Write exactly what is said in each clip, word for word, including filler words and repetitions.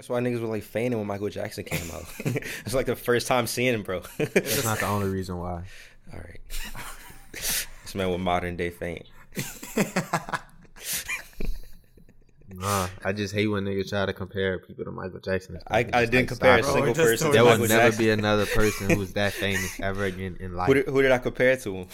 That's why niggas were like fainting when Michael Jackson came out. It's like the first time seeing him, bro. That's not the only reason why. All right. This man with modern day faint. Nah, I just hate when niggas try to compare people to Michael Jackson. I, I didn't like, compare a single bro, person. There will never Jackson. be another person who was that famous ever again in life. Who did, who did I compare to him?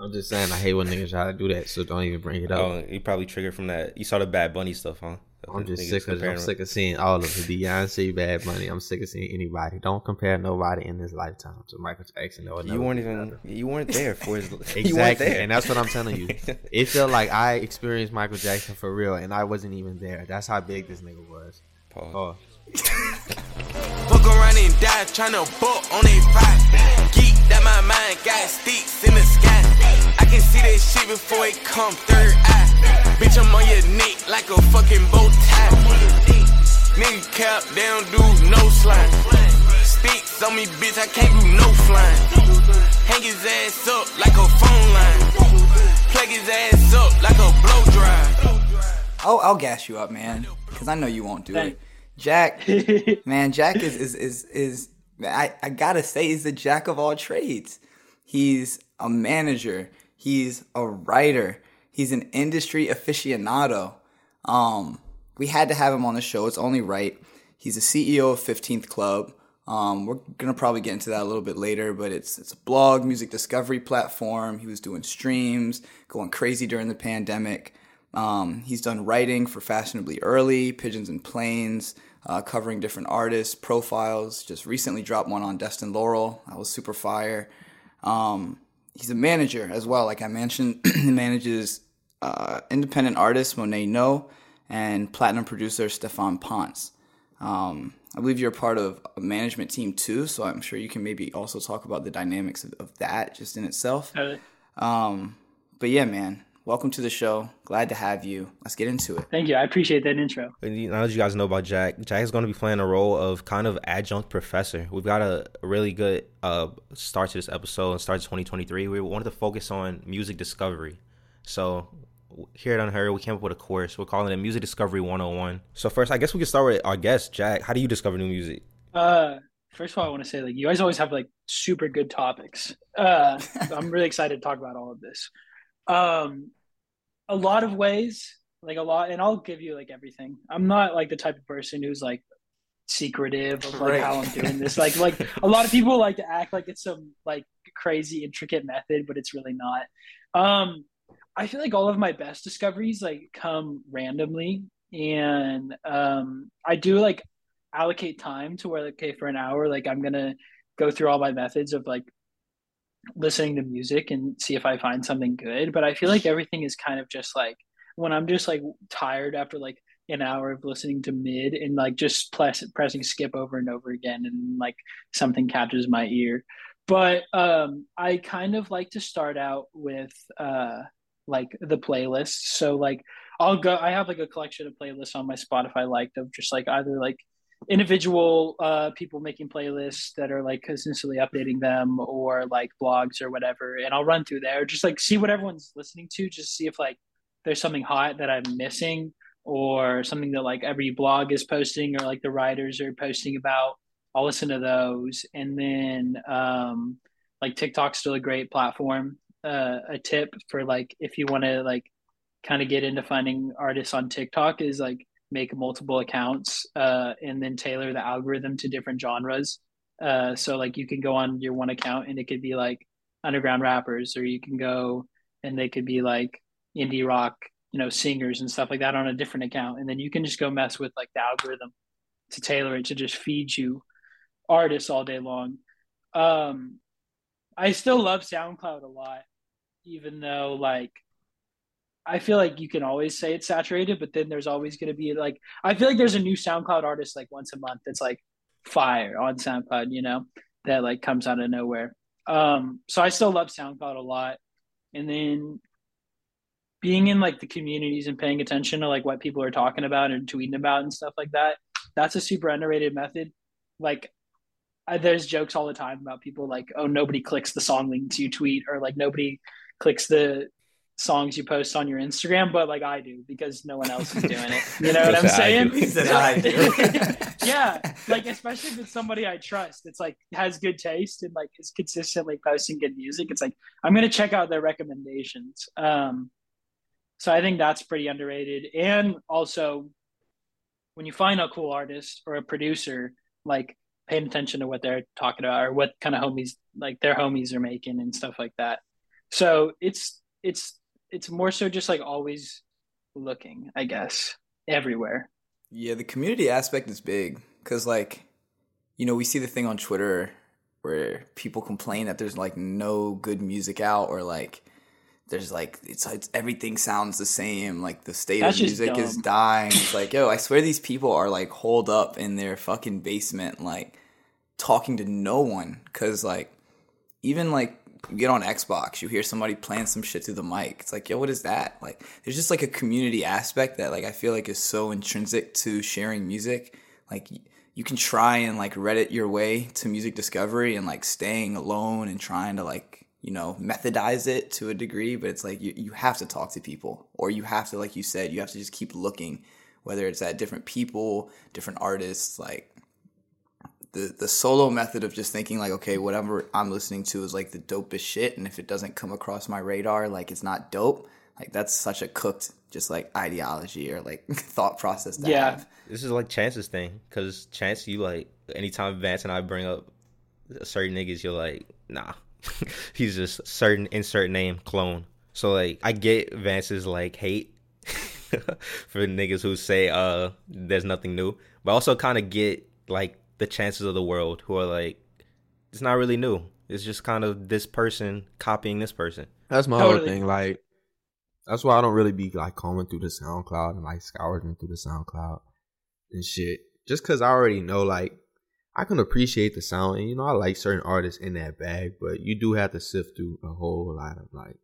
I'm just saying I hate when niggas try to do that, so don't even bring it up. Oh, you probably triggered from that. You saw the Bad Bunny stuff, huh? I'm just sick of I'm sick of seeing all of it. Beyonce, Bad Bunny. I'm sick of seeing anybody. Don't compare nobody in this lifetime to Michael Jackson or another. You weren't even another. You weren't there for his exactly. You weren't there. And that's what I'm telling you. It felt like I experienced Michael Jackson for real, and I wasn't even there. That's how big this nigga was. Paul. Book around and die, trying to book on a fight. Geek that my mind got sticks in the sky. I can see that shit before it come third eye. Bitch, I'm on your neck like a fucking bow tie. Nigga cap down, dude, no slime. Sticks on me, bitch, I can't do no flying. Hang his ass up like a phone line. Plug his ass up like a blow dry. Oh, I'll gas you up, man, because I know you won't do Thanks. it. Jack, man, Jack is is is, is I, I gotta say he's the jack of all trades. He's a manager. He's a writer. He's an industry aficionado. Um, we had to have him on the show. It's only right. He's a C E O of fifteenth Club. Um, we're gonna probably get into that a little bit later, but it's it's a blog, music discovery platform. He was doing streams, going crazy during the pandemic. Um, he's done writing for Fashionably Early, Pigeons and Planes, uh, covering different artists, profiles. Just recently dropped one on Destin Laurel. That was super fire. Um, he's a manager as well. Like I mentioned, he manages uh, independent artist Monet No and platinum producer Stefan Ponce. Um, I believe you're a part of a management team too, so I'm sure you can maybe also talk about the dynamics of, of that just in itself. Um, but yeah, man. Welcome to the show. Glad to have you. Let's get into it. Thank you. I appreciate that intro. Now that you guys know about Jack, Jack is going to be playing a role of kind of adjunct professor. We've got a really good uh, start to this episode and start to twenty twenty-three. We wanted to focus on music discovery. So here at Unheard, we came up with a course. We're calling it Music Discovery one oh one. So first, I guess we can start with our guest, Jack. How do you discover new music? Uh, first of all, I want to say like you guys always have like super good topics. Uh, I'm really excited to talk about all of this. Um, a lot of ways, like a lot, and I'll give you like everything. I'm not like the type of person who's like secretive of like right. how I'm doing this. Like, like a lot of people like to act like it's some like crazy intricate method, but it's really not. Um, I feel like all of my best discoveries like come randomly, and um, I do like allocate time to where like, okay, for an hour, like I'm gonna go through all my methods of like listening to music and see if I find something good. But I feel like everything is kind of just like when I'm just like tired after like an hour of listening to mid and like just press, pressing skip over and over again, and like something catches my ear. But um I kind of like to start out with uh like the playlists. So like I'll go I have like a collection of playlists on my Spotify, like of just like either like individual uh people making playlists that are like consistently updating them, or like blogs or whatever, and I'll run through there, just like see what everyone's listening to, just see if like there's something hot that I'm missing, or something that like every blog is posting or like the writers are posting about. I'll listen to those. And then um like TikTok's still a great platform. Uh a tip for like if you want to like kind of get into finding artists on TikTok is like make multiple accounts uh, and then tailor the algorithm to different genres. Uh, so like you can go on your one account and it could be like underground rappers, or you can go and they could be like indie rock, you know, singers and stuff like that on a different account. And then you can just go mess with like the algorithm to tailor it to just feed you artists all day long. Um, I still love SoundCloud a lot, even though like I feel like you can always say it's saturated, but then there's always going to be like, I feel like there's a new SoundCloud artist like once a month that's like fire on SoundCloud, you know, that like comes out of nowhere. Um, so I still love SoundCloud a lot. And then being in like the communities and paying attention to like what people are talking about and tweeting about and stuff like that, that's a super underrated method. Like I, there's jokes all the time about people like, oh, nobody clicks the song link to you tweet, or like nobody clicks the songs you post on your Instagram, but like I do, because no one else is doing it. You know what I'm saying? He said I do. Yeah. Like, especially if it's somebody I trust, it's like has good taste and like is consistently posting good music. It's like, I'm going to check out their recommendations. Um, so I think that's pretty underrated. And also when you find a cool artist or a producer, like paying attention to what they're talking about or what kind of homies, like their homies are making and stuff like that. So it's, it's, it's more so just like always looking, I guess, everywhere. Yeah, the community aspect is big because, like, you know, we see the thing on Twitter where people complain that there's like no good music out, or like there's like it's, it's everything sounds the same, like the state That's of music is dying. It's like, yo, I swear these people are like holed up in their fucking basement, like talking to no one, because like even like. You get on Xbox, you hear somebody playing some shit through the mic. It's like, yo, what is that? Like, there's just like a community aspect that like I feel like is so intrinsic to sharing music. Like, you can try and like Reddit your way to music discovery and like staying alone and trying to like, you know, methodize it to a degree, but it's like you, you have to talk to people, or you have to, like you said, you have to just keep looking, whether it's at different people, different artists, like. The the solo method of just thinking, like, okay, whatever I'm listening to is, like, the dopest shit, and if it doesn't come across my radar, like, it's not dope. Like, that's such a cooked, just, like, ideology or, like, thought process to yeah. have. This is, like, Chance's thing, because Chance, you, like, anytime Vance and I bring up certain niggas, you're like, nah. He's just certain, insert name, clone. So, like, I get Vance's, like, hate for niggas who say uh there's nothing new, but I also kind of get, like, the Chances of the world who are like, it's not really new, it's just kind of this person copying this person. That's my totally. whole thing. Like, that's why I don't really be like combing through the SoundCloud and like scouring through the SoundCloud and shit, just because I already know, like, I can appreciate the sound, and you know, I like certain artists in that bag, but you do have to sift through a whole lot of, like,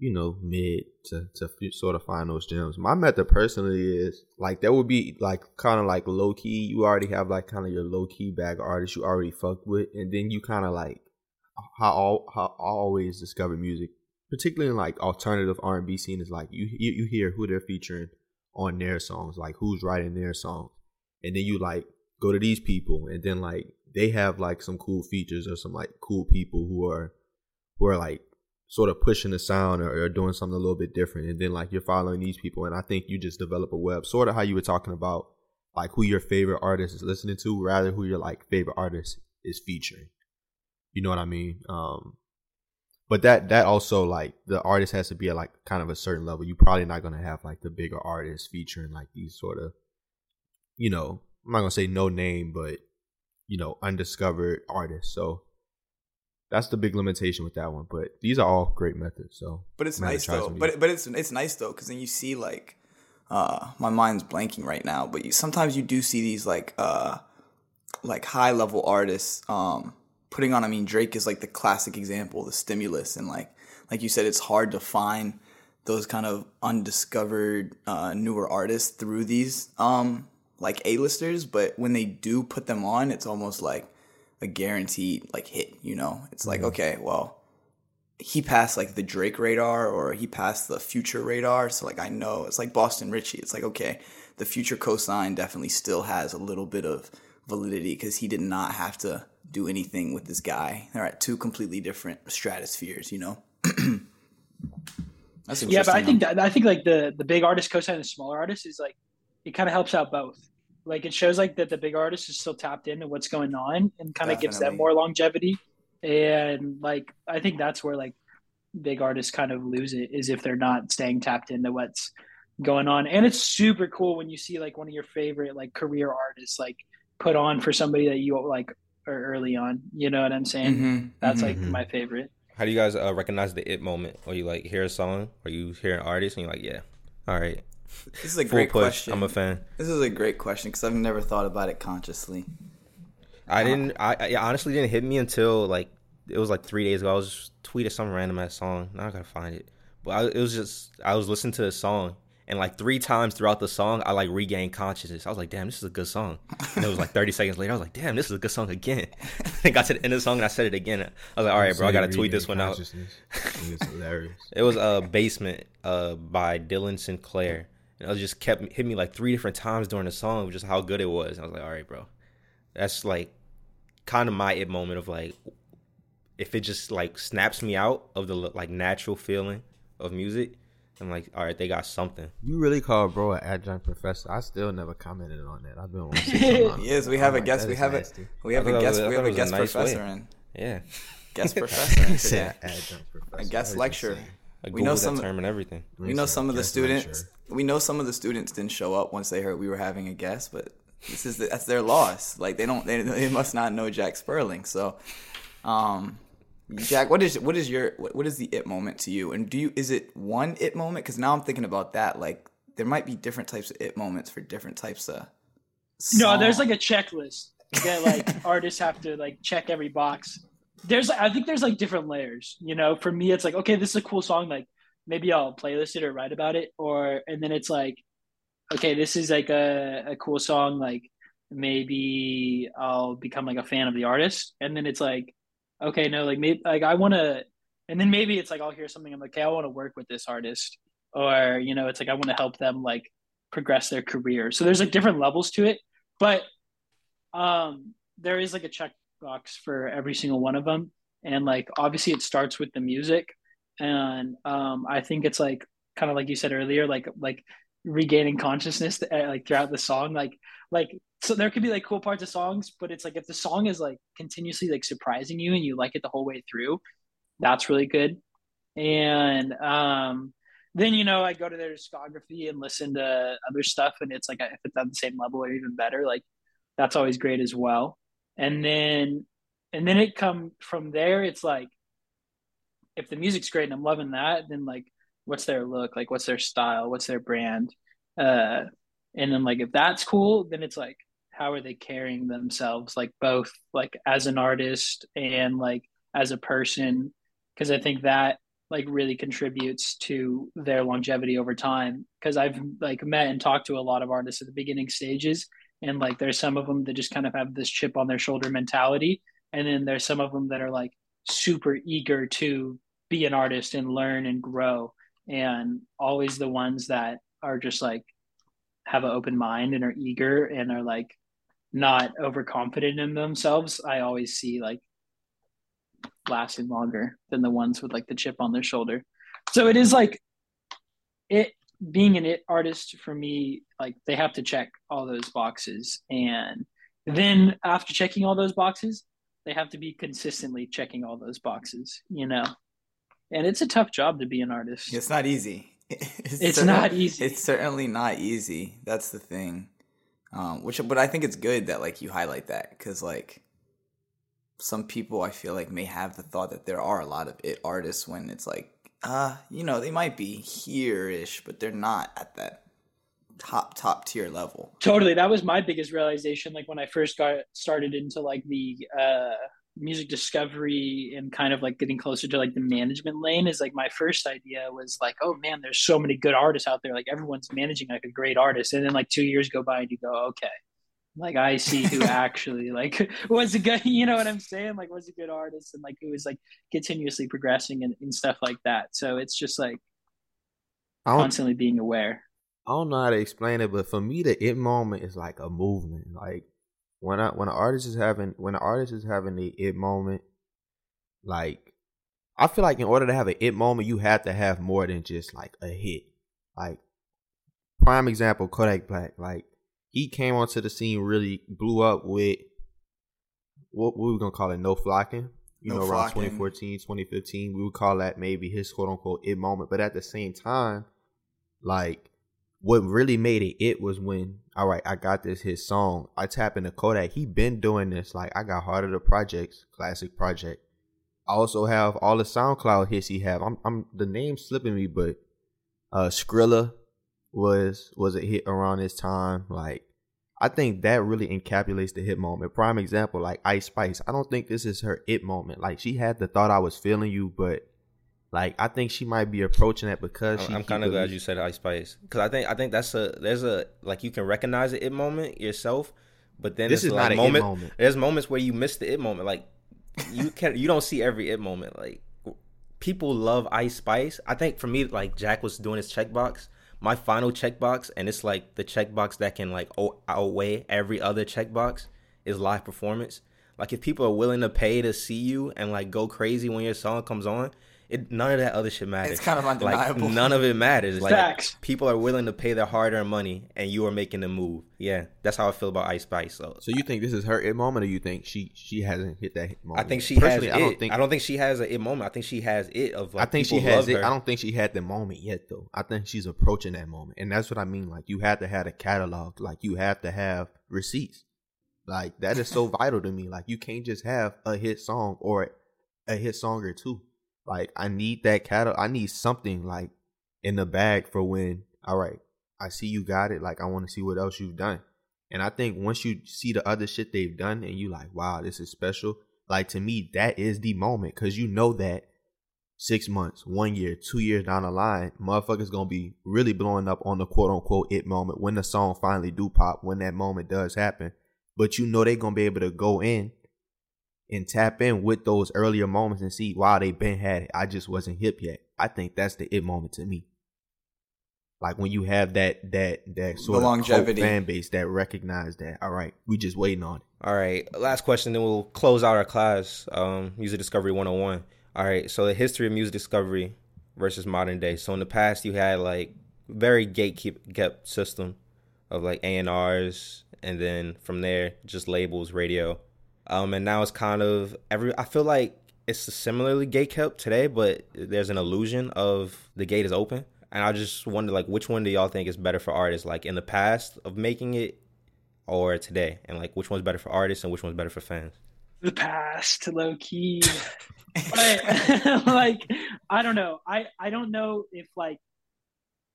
you know, mid to, to sort of find those gems. My method personally is, like, that would be, like, kind of, like, low-key. You already have, like, kind of your low-key bag of artists you already fucked with. And then you kind of, like, how, how I always discover music, particularly in, like, alternative R and B scene, is, like, you, you hear who they're featuring on their songs, like, who's writing their songs. And then you, like, go to these people, and then, like, they have, like, some cool features or some, like, cool people who are, who are, like, sort of pushing the sound or, or doing something a little bit different. And then, like, you're following these people, and I think you just develop a web, sort of how you were talking about, like, who your favorite artist is listening to, rather who your, like, favorite artist is featuring. You know what I mean? Um, but that that also, like, the artist has to be at, like, kind of a certain level. You're probably not going to have, like, the bigger artists featuring, like, these sort of, you know, I'm not going to say no name, but, you know, undiscovered artists. So that's the big limitation with that one, but these are all great methods. So, but it's nice though. But but it's it's nice though, because then you see, like, uh, my mind's blanking right now. But you, sometimes you do see these, like, uh, like high level artists um, putting on. I mean, Drake is like the classic example, the stimulus, and like like you said, it's hard to find those kind of undiscovered uh, newer artists through these um, like A-listers. But when they do put them on, it's almost like a guaranteed, like, hit, you know? It's like, okay, well, he passed, like, the Drake radar, or he passed the Future radar, so, like, I know. It's like Boston Richie. It's like, okay, the Future cosign definitely still has a little bit of validity, because he did not have to do anything with this guy. They're at two completely different stratospheres, you know? That's interesting. Yeah, but I think, that, I think like, the, the big artist cosign and smaller artist is, like, it kind of helps out both. Like, it shows, like, that the big artist is still tapped into what's going on, and kind of gives them more longevity. And, like, I think that's where, like, big artists kind of lose it, is if they're not staying tapped into what's going on. And it's super cool when you see, like, one of your favorite, like, career artists, like, put on for somebody that you, like, are early on. You know what I'm saying? Mm-hmm. That's, mm-hmm. like, my favorite. How do you guys uh, recognize the it moment? Or you, like, hear a song, or you hear an artist, and you're like, yeah, all right. This is a great push. question. I'm a fan. This is a great question, because I've never thought about it consciously. I uh, didn't. I, I honestly didn't hit me until, like, it was like three days ago. I was just tweeted some random ass song. Now I gotta find it. But I, it was just I was listening to the song, And like three times throughout the song, I like regained consciousness. I was like, damn, this is a good song. And it was like thirty seconds later, I was like, damn, this is a good song again. I got to the end of the song and I said it again. I was like, all right, bro, I got to tweet this one out. It's hilarious. It was uh, Basement uh, by Dylan Sinclair. And it was just kept hit me like three different times during the song, just how good it was. And I was like, all right, bro. That's like kind of my it moment of like, if it just like snaps me out of the like natural feeling of music. I'm like, all right, they got something. You really call bro an adjunct professor? I still never commented on that. I've been watching. Yes, we have a guest. We have a we have a guest. We have a guest professor in. Yeah, guest professor. In today. Adjunct professor. A guest lecturer. We know some term and everything. We know some of the students. We know some of the students didn't show up once they heard we were having a guest, but this is the, that's their loss. Like they don't. They, they must not know Jack Sperling. So, um. Jack, what is what is your what is the it moment to you, and do you is it one it moment? Because now I'm thinking about that. Like there might be different types of it moments for different types of. Songs. No, there's like a checklist that like artists have to like check every box. There's I think there's like different layers. You know, for me it's like okay, this is a cool song. Like maybe I'll playlist it or write about it, or and then it's like okay, this is like a a cool song. Like maybe I'll become like a fan of the artist, and then it's like. Okay, no, like maybe like I want to, and then maybe it's like I'll hear something. I'm like, okay, I want to work with this artist, or you know, it's like I want to help them like progress their career. So there's like different levels to it, but um, there is like a checkbox for every single one of them. And like obviously, it starts with the music, and um, I think it's like kind of like you said earlier, like like regaining consciousness uh, like throughout the song, like like. So there could be like cool parts of songs, but it's like if the song is like continuously like surprising you and you like it the whole way through, that's really good. And um, then, you know, I go to their discography and listen to other stuff. And it's like, if it's on the same level or even better, like that's always great as well. And then, and then it come from there. It's like, if the music's great and I'm loving that, then like, what's their look? Like, what's their style? What's their brand? Uh, and then like, if that's cool, then it's like, how are they carrying themselves, like both like as an artist and like as a person, because I think that like really contributes to their longevity over time, because I've like met and talked to a lot of artists at the beginning stages, and like there's some of them that just kind of have this chip on their shoulder mentality, and then there's some of them that are like super eager to be an artist and learn and grow, and always the ones that are just like have an open mind and are eager and are like not overconfident in themselves, I always see like lasting longer than the ones with like the chip on their shoulder. So it is like it being an it artist for me, like they have to check all those boxes. And then after checking all those boxes, they have to be consistently checking all those boxes, you know, and it's a tough job to be an artist. It's not easy. It's, it's certain, not easy. It's certainly not easy. That's the thing. Um, which, but I think it's good that like you highlight that, because like some people I feel like may have the thought that there are a lot of it artists when it's like, uh, you know, they might be here-ish, but they're not at that top top tier level. Totally. That was my biggest realization. Like when I first got started into like the uh, music discovery and kind of like getting closer to like the management lane, is like my first idea was like, oh man, there's so many good artists out there, like everyone's managing like a great artist. And then like two years go by and you go, okay, like I see who actually like was a good, you know what I'm saying, like was a good artist and like who is like continuously progressing and, and stuff like that. So it's just like constantly being aware. I don't know how to explain it, but for me the it moment is like a movement. Like When I when an artist is having when an artist is having the it moment, like I feel like in order to have an it moment, you have to have more than just like a hit. Like prime example, Kodak Black. Like he came onto the scene, really blew up with what, what we were gonna call it, no flocking. You no know, flocking. Around twenty fourteen, twenty fifteen, we would call that maybe his quote unquote it moment. But at the same time, like what really made it it was when, all right, I got this his song. I tap into Kodak. He been doing this. Like, I got Heart of the Projects, classic project. I also have all the SoundCloud hits he have. I'm, I'm the name's slipping me, but uh, Skrilla was was a hit around this time. Like, I think that really encapsulates the hit moment. Prime example, like Ice Spice. I don't think this is her it moment. Like, she had the Thought I Was Feeling You, but Like, I think she might be approaching that because she. I'm kind of glad you said Ice Spice, because I think I think that's a there's a like you can recognize the it moment yourself, but then this is not an it moment. There's moments where you miss the it moment, like you can you don't see every it moment. Like people love Ice Spice. I think for me, like Jack was doing his checkbox, my final checkbox, and it's like the checkbox that can like outweigh every other checkbox is live performance. Like if people are willing to pay to see you and like go crazy when your song comes on. It, none of that other shit matters. It's kind of undeniable. Like, none of it matters. Like, facts. People are willing to pay their hard-earned money, and you are making the move. Yeah, that's how I feel about Ice Spice. So, so you think this is her it moment, or you think she she hasn't hit that hit moment? I think she Personally, has. It. I don't think. I don't think she has an it moment. I think she has it of like. I think she has it. Her. I don't think she had the moment yet, though. I think she's approaching that moment, and that's what I mean. Like you have to have a catalog. Like you have to have receipts. Like that is so vital to me. Like you can't just have a hit song or a hit song or two. Like, I need that catalog. I need something, like, in the bag for when, all right, I see you got it. Like, I want to see what else you've done. And I think once you see the other shit they've done and you like, wow, this is special. Like, to me, that is the moment. Because you know that six months, one year, two years down the line, motherfuckers going to be really blowing up on the quote-unquote it moment when the song finally do pop, when that moment does happen. But you know they're going to be able to go in and tap in with those earlier moments and see, wow, they been had it. I just wasn't hip yet. I think that's the it moment to me. Like when you have that that that sort the longevity. Of fan base that recognize that. All right, we just waiting on it. All right, last question, then we'll close out our class. Um, Music Discovery one oh one. All right, so the history of music discovery versus modern day. So in the past, you had like very gatekeep kept system of like A and R's, and then from there just labels, radio. Um, and now it's kind of every. I feel like it's similarly gate kept today, but there's an illusion of the gate is open. And I just wonder, like, which one do y'all think is better for artists, like in the past of making it, or today? And like, which one's better for artists and which one's better for fans? The past, low key. But, like, I don't know. I I don't know if like,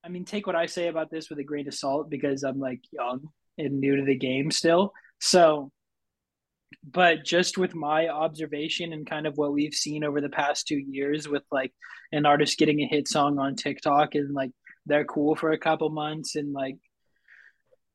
I mean, take what I say about this with a grain of salt because I'm like young and new to the game still, so. But just with my observation and kind of what we've seen over the past two years with like an artist getting a hit song on TikTok and like they're cool for a couple months and like,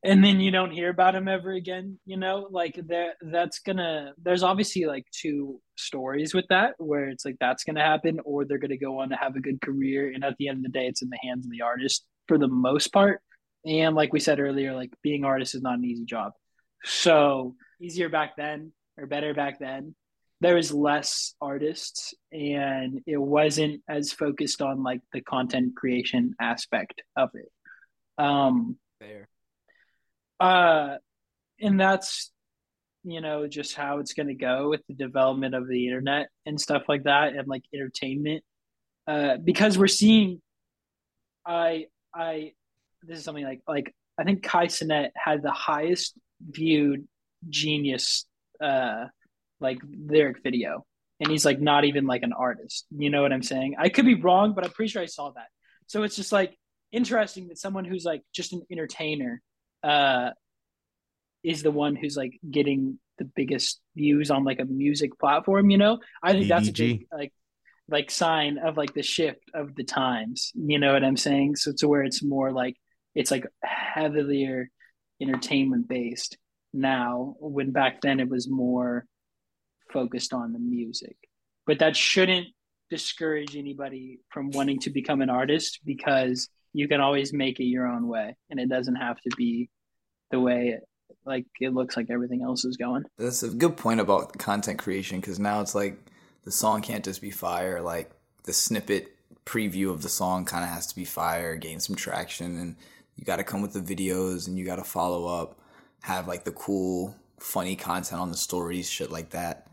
and then you don't hear about them ever again, you know, like there that's gonna, there's obviously like two stories with that where it's like, that's going to happen or they're going to go on to have a good career. And at the end of the day, it's in the hands of the artist for the most part. And like we said earlier, like being artist is not an easy job. So easier back then or better back then, there was less artists and it wasn't as focused on like the content creation aspect of it. Um, Fair. Uh, and that's, you know, just how it's going to go with the development of the internet and stuff like that and like entertainment. Uh, because we're seeing, I, I, this is something like, like I think Kai Cenat had the highest viewed genius uh like lyric video and he's like not even like an artist, you know what I'm saying? I could be wrong, but I'm pretty sure I saw that. So it's just like interesting that someone who's like just an entertainer uh is the one who's like getting the biggest views on like a music platform, you know? I think that's a big like like sign of like the shift of the times, you know what I'm saying? So to where it's more like it's like heavier entertainment based now, when back then it was more focused on the music. But that shouldn't discourage anybody from wanting to become an artist because you can always make it your own way and it doesn't have to be the way it, like it looks like everything else is going. That's a good point about content creation because now it's like the song can't just be fire, like the snippet preview of the song kind of has to be fire, gain some traction, and you got to come with the videos and you got to follow up, have like the cool, funny content on the stories, shit like that.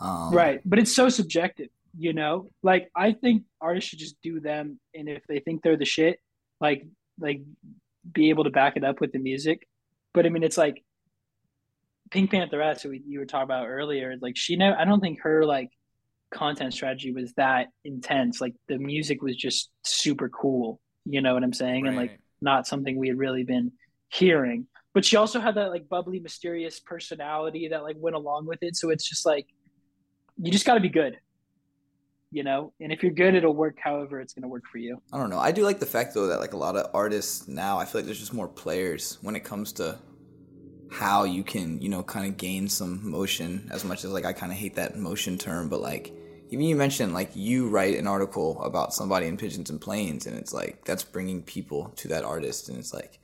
Um, right. But it's so subjective, you know, like I think artists should just do them. And if they think they're the shit, like, like be able to back it up with the music. But I mean, it's like Pink Pantherette, who we, you were talking about earlier, like she never, I don't think her like content strategy was that intense. Like the music was just super cool. You know what I'm saying? Right. And like, not something we had really been hearing. But she also had that like bubbly, mysterious personality that like went along with it. So it's just like, you just got to be good. you know, and if you're good, it'll work however it's going to work for you. I don't know. I do like the fact, though, that like a lot of artists now, I feel like there's just more players when it comes to how you can, you know, kind of gain some motion, as much as like I kind of hate that motion term. But like, even you mentioned, like, you write an article about somebody in Pigeons and Planes, and it's like that's bringing people to that artist. And it's like,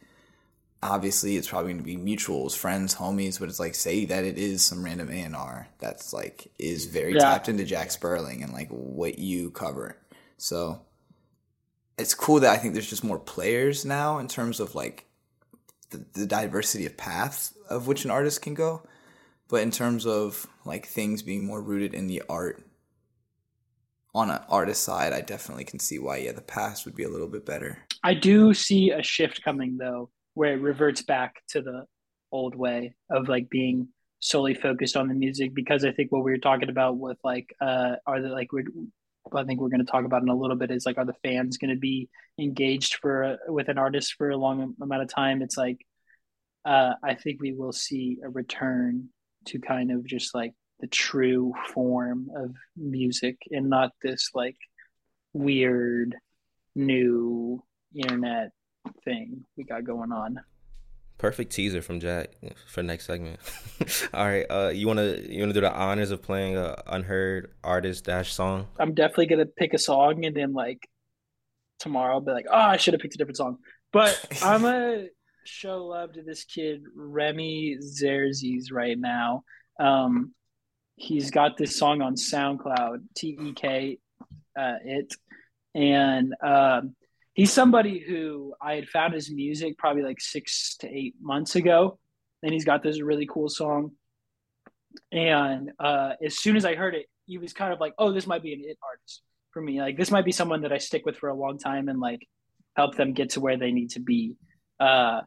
obviously it's probably going to be mutuals, friends, homies, but it's like, say that it is some random A and R that's like is very yeah. tapped into Jack Sperling and like what you cover. So it's cool that I think there's just more players now in terms of like the, the diversity of paths of which an artist can go. But in terms of like things being more rooted in the art, on an artist side, I definitely can see why, yeah, the past would be a little bit better. I do see a shift coming, though, where it reverts back to the old way of like being solely focused on the music, because I think what we were talking about with like, uh, are the, like, we're, I think we're going to talk about in a little bit is like, are the fans going to be engaged for, with an artist for a long amount of time? It's like, uh, I think we will see a return to kind of just like the true form of music, and not this like weird new internet thing we got going on. Perfect teaser from Jack for next segment. All right, uh, you want to you want to do the honors of playing a unheard artist dash song? I'm definitely gonna pick a song, and then like tomorrow I'll be like, oh, I should have picked a different song. But I'm gonna show love to this kid Remy Xerxes right now. Um, he's got this song on SoundCloud, T E K, uh, it, and um, he's somebody who I had found his music probably like six to eight months ago, and he's got this really cool song. And uh, as soon as I heard it, he was kind of like, oh, this might be an it artist for me. Like, this might be someone that I stick with for a long time and like help them get to where they need to be. Uh,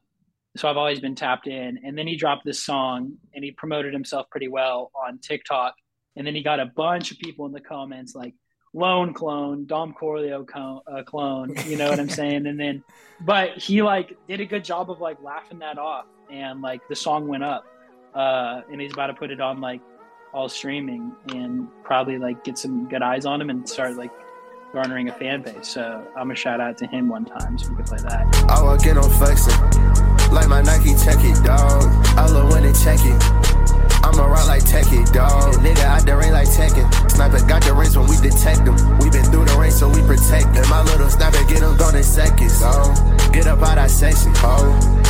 so I've always been tapped in. And then he dropped this song, and he promoted himself pretty well on TikTok. And then he got a bunch of people in the comments like, Lone clone, Dom Corleo clone, uh, clone, you know what I'm saying? And then, but he like did a good job of like laughing that off, and like the song went up, uh, and he's about to put it on like all streaming and probably like get some good eyes on him and start like garnering a fan base. So I'm gonna shout out to him one time so we can play that. I will get on flexing like my Nike techie dog. I love when they check it. I'm a rock like Tekken, dog. Nigga out the ring like Tekken. Sniper got the rings when we detect them. We been through the ring, so we protect them. My little sniper get them gone in seconds. Oh, get up out our section. Oh,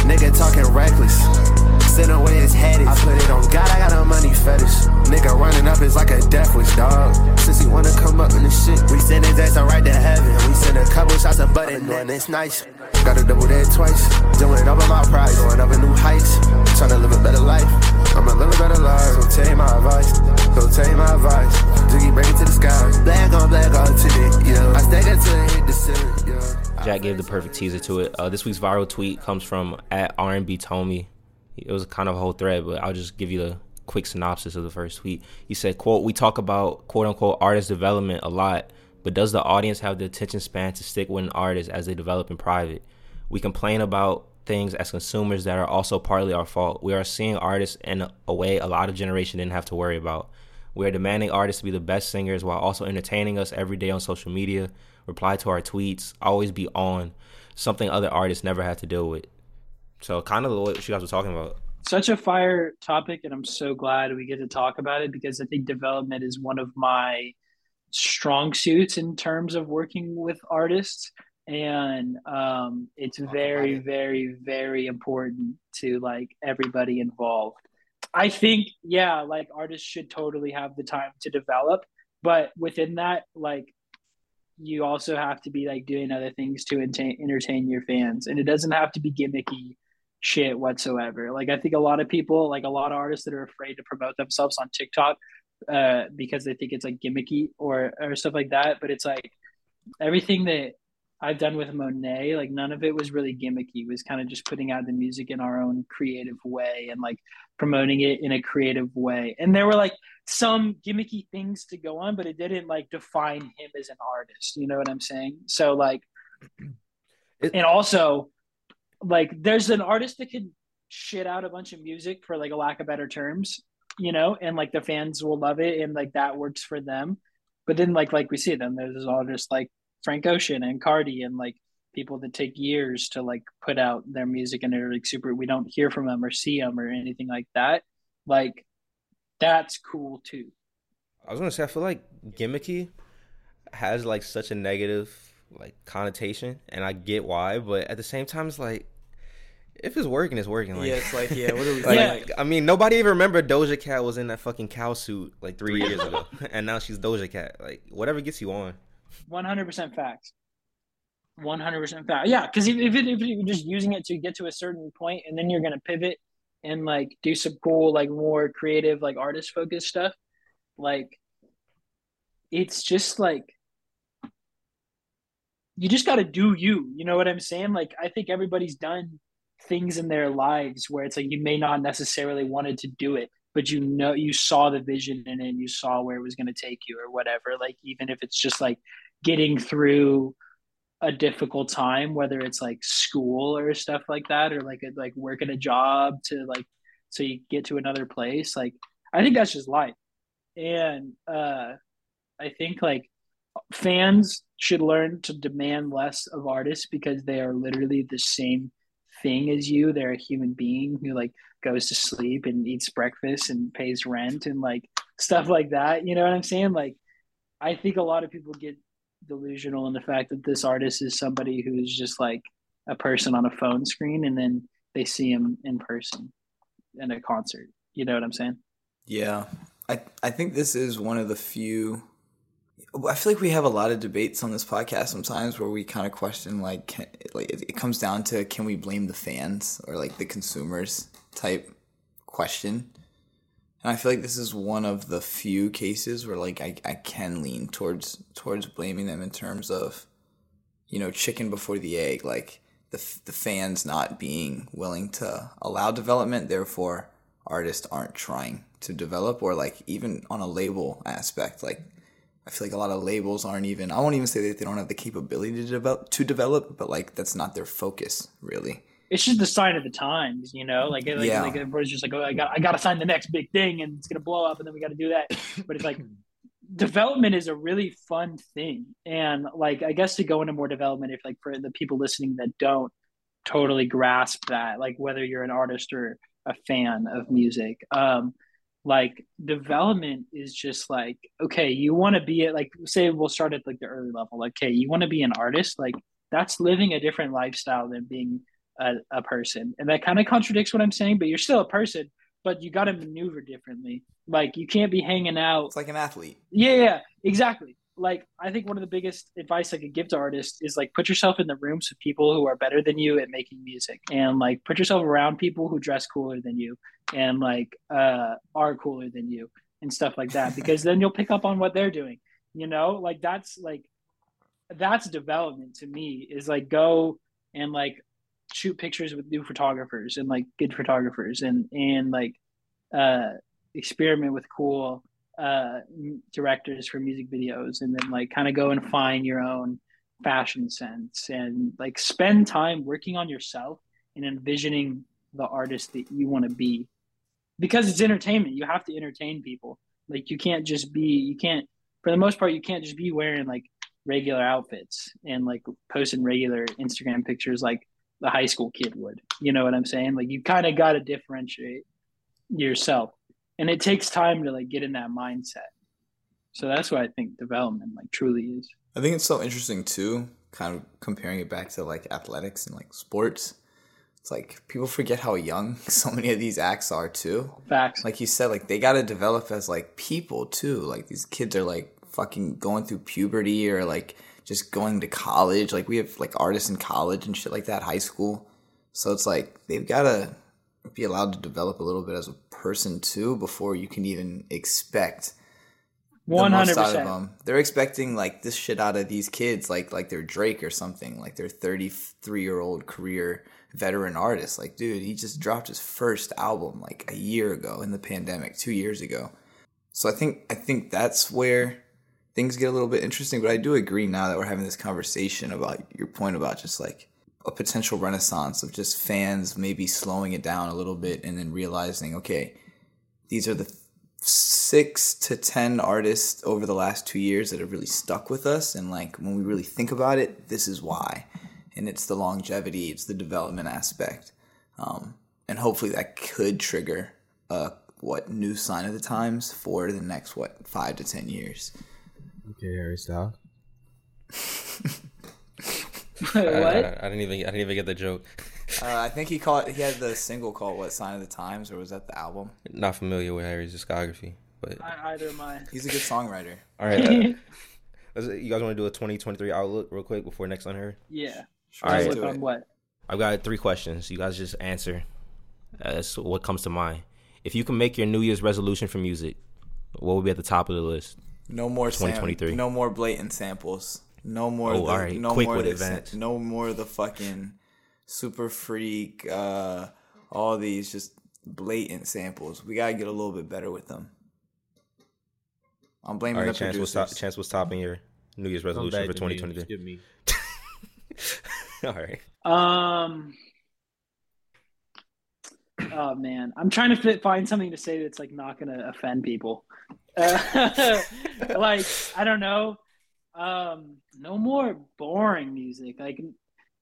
nigga talking reckless. Send away his head. I put it on God. I got a money fetish. Nigga running up is like a death wish, dog. Since he wanna come up in the shit, we send his ass right to heaven. We send a couple shots of butt and then it's nice. Gotta double that twice. Doing up on my pride, going up in new heights. Tryna live a better life. I'm a little better life. So take my advice. So take my advice. Jiggy break it to the sky. Black on black all to the, yeah. I stay there till I hit the city, yeah. Jack gave the perfect teaser to it. Uh, this week's viral tweet comes from at R and B Tommy. It was kind of a whole thread, but I'll just give you the quick synopsis of the first tweet. He said, quote, we talk about, quote unquote, artist development a lot, but does the audience have the attention span to stick with an artist as they develop in private? We complain about things as consumers that are also partly our fault. We are seeing artists in a way a lot of generation didn't have to worry about. We are demanding artists to be the best singers while also entertaining us every day on social media, reply to our tweets, always be on, something other artists never had to deal with. So kind of what you guys were talking about. Such a fire topic, and I'm so glad we get to talk about it, because I think development is one of my strong suits in terms of working with artists. And um, it's very, very, very important to like everybody involved. I think, yeah, like artists should totally have the time to develop. But within that, like, you also have to be like doing other things to entertain, entertain your fans. And it doesn't have to be gimmicky shit whatsoever. Like, I think a lot of people, like a lot of artists that are afraid to promote themselves on TikTok uh, because they think it's like gimmicky or, or stuff like that. But it's like everything that I've done with Monet, like none of it was really gimmicky. It was kind of just putting out the music in our own creative way and like promoting it in a creative way. And there were like some gimmicky things to go on, but it didn't like define him as an artist. You know what I'm saying? So like, it, and also like there's an artist that can shit out a bunch of music for like a lack of better terms, you know, and like the fans will love it and like that works for them. But then like like we see them, there's all just like Frank Ocean and Carti and like people that take years to like put out their music, and they're like super, we don't hear from them or see them or anything like that. Like that's cool too. I was gonna say, I feel like gimmicky has like such a negative like connotation, and I get why, but at the same time it's like, if it's working, it's working. Like, yeah, it's like, yeah, what are we like, yeah. I mean, nobody even remember Doja Cat was in that fucking cow suit like three years ago, and now she's Doja Cat. Like, whatever gets you on. one hundred percent facts. one hundred percent facts. Yeah, because if, if, it, if you're just using it to get to a certain point, and then you're going to pivot and, like, do some cool, like, more creative, like, artist-focused stuff, like, it's just, like, you just got to do you. You know what I'm saying? Like, I think everybody's done things in their lives where it's like you may not necessarily wanted to do it, but you know, you saw the vision in it and you saw where it was going to take you or whatever. Like, even if it's just like getting through a difficult time, whether it's like school or stuff like that, or like like working a job to like so you get to another place. Like, I think that's just life, and uh I think like fans should learn to demand less of artists because they are literally the same thing as you. They're a human being who like goes to sleep and eats breakfast and pays rent and like stuff like that. You know what I'm saying? Like, I think a lot of people get delusional in the fact that this artist is somebody who is just like a person on a phone screen, and then they see him in person in a concert. You know what I'm saying? Yeah. I, I think this is one of the few, I feel like we have a lot of debates on this podcast sometimes where we kind of question, like, can, like it, it comes down to, can we blame the fans or like the consumers type question? And I feel like this is one of the few cases where like I, I can lean towards towards blaming them in terms of, you know, chicken before the egg, like the the fans not being willing to allow development, therefore artists aren't trying to develop, or like even on a label aspect, like. I feel like a lot of labels aren't even, I won't even say that they don't have the capability to develop, to develop, but like that's not their focus really. It's just the sign of the times, you know, like, like, yeah. like everybody's just like, oh, I got I got to sign the next big thing and it's going to blow up and then we got to do that. But it's like development is a really fun thing. And like, I guess to go into more development, if like for the people listening that don't totally grasp that, like whether you're an artist or a fan of music, um, like development is just like, okay, you want to be at like, say we'll start at like the early level. Like, okay, you want to be an artist. Like that's living a different lifestyle than being a, a person. And that kind of contradicts what I'm saying, but you're still a person, but you got to maneuver differently. Like you can't be hanging out. It's like an athlete. Yeah, yeah, exactly. Like I think one of the biggest advice I could give to artists is like, put yourself in the rooms of people who are better than you at making music, and like put yourself around people who dress cooler than you and like uh, are cooler than you and stuff like that, because then you'll pick up on what they're doing, you know, like that's like, that's development to me, is like go and like shoot pictures with new photographers and like good photographers and, and like uh, experiment with cool uh directors for music videos, and then like kind of go and find your own fashion sense and like spend time working on yourself and envisioning the artist that you want to be, because it's entertainment. You have to entertain people. Like you can't just be you can't for the most part you can't just be wearing like regular outfits and like posting regular Instagram pictures like the high school kid would. You know what I'm saying? Like you kind of got to differentiate yourself. And it takes time to like get in that mindset. So that's what I think development like truly is. I think it's so interesting too, kind of comparing it back to like athletics and like sports. It's like people forget how young so many of these acts are too. Facts. Like you said, like they got to develop as like people too. Like these kids are like fucking going through puberty or like just going to college. Like we have like artists in college and shit like that, high school. So it's like they've got to be allowed to develop a little bit as a person too before you can even expect one hundred percent the out of them. They're expecting like this shit out of these kids like like they're Drake or something, like their thirty-three year old career veteran artist. Like, dude, he just dropped his first album like a year ago in the pandemic, two years ago. So I think I think that's where things get a little bit interesting. But I do agree now that we're having this conversation about your point about just like a potential renaissance of just fans maybe slowing it down a little bit and then realizing, okay, these are the six to ten artists over the last two years that have really stuck with us. And like when we really think about it, this is why. And it's the longevity, it's the development aspect. Um, and hopefully that could trigger a what new sign of the times for the next what five to ten years. Okay, Harry Styles. What? I, I didn't even I didn't even get the joke. uh, I think he called he had the single called what Sign of the Times, or was that the album? Not familiar with Harry's discography, but I, either am I. He's a good songwriter. All right, uh, you guys want to do a twenty twenty-three outlook real quick before next Unheard? Yeah. Sure. All right. Look on what? I've got three questions. You guys just answer as what comes to mind. If you can make your New Year's resolution for music, what would be at the top of the list? No more twenty twenty-three. Sam- no more blatant samples. No more. Oh, the, all right. No Quick more with events. No more the fucking super freak. Uh, all these just blatant samples. We gotta get a little bit better with them. I'm blaming all right, the Chance producers. Was top, Chance was topping your New Year's resolution for twenty twenty-three. Give me. All right. Um. Oh man, I'm trying to fit, find something to say that's like not gonna offend people. Uh, like I don't know. Um, no more boring music. Like,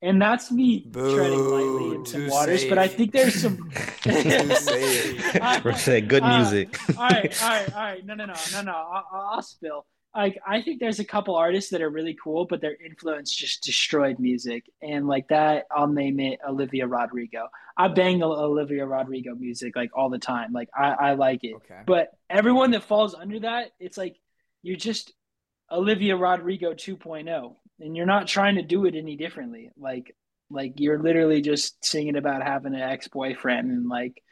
and that's me Boo, treading lightly into waters. Safe. But I think there's some. We're saying good music. Uh, all right, all right, all right. No, no, no, no, no. I'll, I'll spill. Like, I think there's a couple artists that are really cool, but their influence just destroyed music. And like that, I'll name it Olivia Rodrigo. I bang Olivia Rodrigo music like all the time. Like I, I like it. Okay. But everyone that falls under that, it's like you're just Olivia Rodrigo two point oh, and you're not trying to do it any differently. Like, like you're literally just singing about having an ex-boyfriend, and like,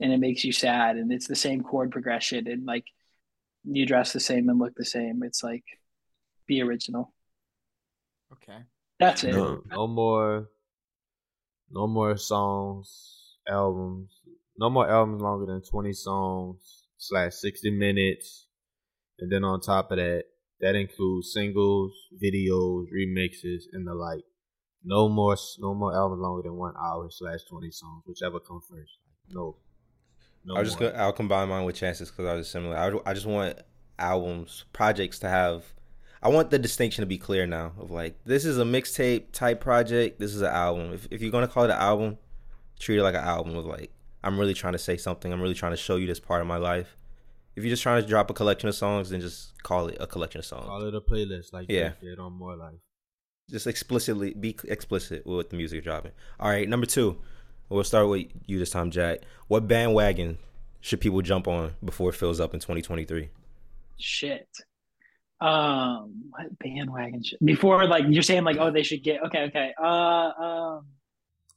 and it makes you sad. And it's the same chord progression, and like, you dress the same and look the same. It's like, be original. Okay. That's it. No, no more no more songs, albums. No more albums longer than twenty songs slash sixty minutes. And then on top of that, that includes singles, videos, remixes, and the like. No more no more albums longer than one hour slash twenty songs, whichever comes first. No. No I'll just go, I'll combine mine with Chances because I was similar. I, I just want albums, projects to have. I want the distinction to be clear now of like this is a mixtape type project. This is an album. If if you're gonna call it an album, treat it like an album. Of like I'm really trying to say something. I'm really trying to show you this part of my life. If you're just trying to drop a collection of songs, then just call it a collection of songs. Call it a playlist, like yeah, you did on More Life. Just explicitly be explicit with the music dropping. All right, number two. We'll start with you this time, Jack. What bandwagon should people jump on before it fills up in twenty twenty-three? Shit. Um, what bandwagon should... Before, like, you're saying, like, oh, they should get... Okay, okay. Uh, um...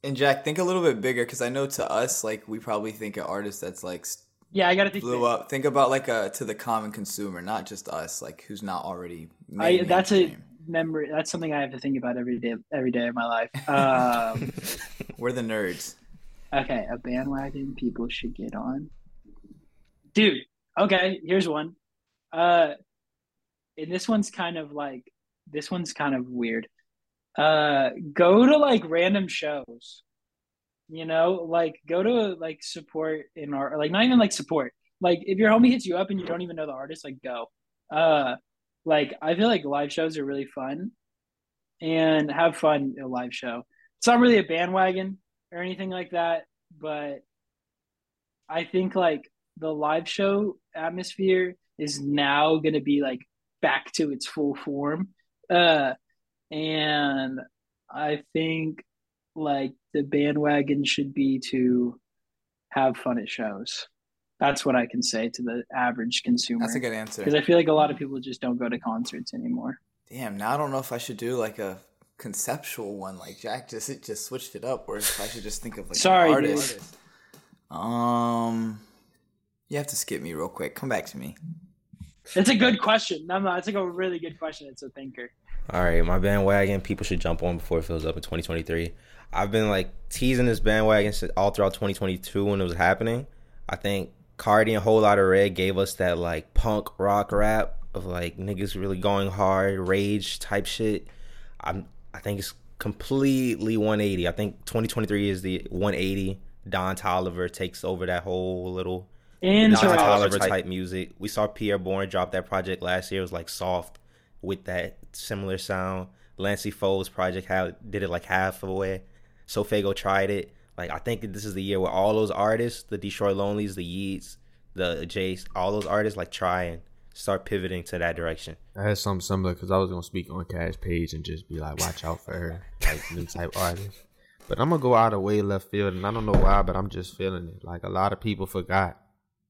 And, Jack, think a little bit bigger, because I know to us, like, we probably think an artist that's, like... Yeah, I gotta think... Blew big. Up. Think about, like, a, to the common consumer, not just us, like, who's not already... I, that's a... Name. Memory. That's something I have to think about every day, every day of my life. Um, We're the nerds. Okay, a bandwagon people should get on. Dude, okay, here's one. Uh, and this one's kind of like, this one's kind of weird. Uh, go to like random shows, you know, like go to like support in our, like not even like support. Like if your homie hits you up and you don't even know the artist, like go. Uh, Like, I feel like live shows are really fun, and have fun in a live show. It's not really a bandwagon or anything like that, but I think, like, the live show atmosphere is now going to be, like, back to its full form. Uh, and I think, like, the bandwagon should be to have fun at shows. That's what I can say to the average consumer. That's a good answer. Because I feel like a lot of people just don't go to concerts anymore. Damn, now I don't know if I should do like a conceptual one like Jack just it just switched it up, or if I should just think of like Sorry, an artist. Dude. Um, you have to skip me real quick. Come back to me. It's a good question. No, no, it's like a really good question. It's a thinker. All right, my bandwagon people should jump on before it fills up in twenty twenty-three. I've been like teasing this bandwagon all throughout twenty twenty-two when it was happening. I think Cardi and Whole Lotta Red gave us that like punk rock rap of like niggas really going hard, rage type shit. I'm I think it's completely one eighty. I think twenty twenty-three is the one eighty. Don Toliver takes over that whole little Interesting. Don Toliver type music. We saw Pierre Bourne drop that project last year. It was like soft with that similar sound. Lancey Foe's project had, did it like half of the way. Sofaygo tried it. Like, I think this is the year where all those artists, the Detroit Lonelies, the Yeats, the Jays, all those artists like try and start pivoting to that direction. I had something similar because I was going to speak on Cash Page and just be like, watch out for her, like new type artists. But I'm going to go out of way left field, and I don't know why, but I'm just feeling it. Like, a lot of people forgot,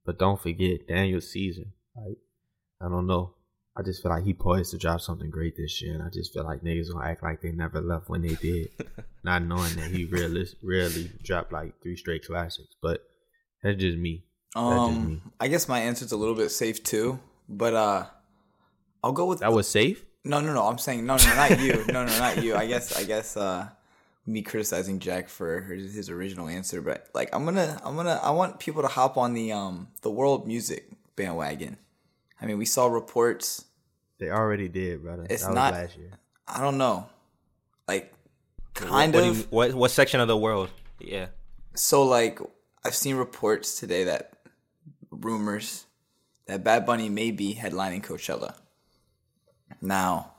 but don't forget Daniel Caesar. Like, I don't know. I just feel like he poised to drop something great this year, and I just feel like niggas gonna act like they never left when they did, not knowing that he really, really dropped like three straight classics. But that's just me. That's um, just me. I guess my answer's a little bit safe too, but uh, I'll go with that was safe. No, no, no. I'm saying no, no, not you. no, no, not you. I guess, I guess, uh, me criticizing Jack for his original answer, but like, I'm gonna, I'm gonna, I want people to hop on the um, the world music bandwagon. I mean, we saw reports. They already did, brother. It's that not. Was last year. I don't know. Like, kind what, what of. You, what what section of the world? Yeah. So, like, I've seen reports today that rumors that Bad Bunny may be headlining Coachella. Now,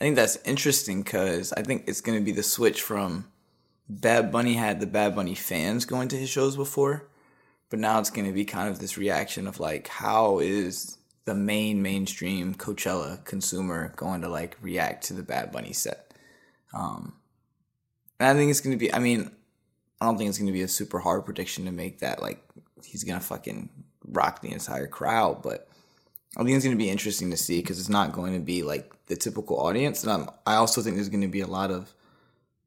I think that's interesting because I think it's going to be the switch from Bad Bunny had the Bad Bunny fans going to his shows before, but now it's going to be kind of this reaction of like, how is the main mainstream Coachella consumer going to like react to the Bad Bunny set? Um, and I think it's going to be, I mean, I don't think it's going to be a super hard prediction to make that like he's going to fucking rock the entire crowd, but I think it's going to be interesting to see because it's not going to be like the typical audience. And I'm, I also think there's going to be a lot of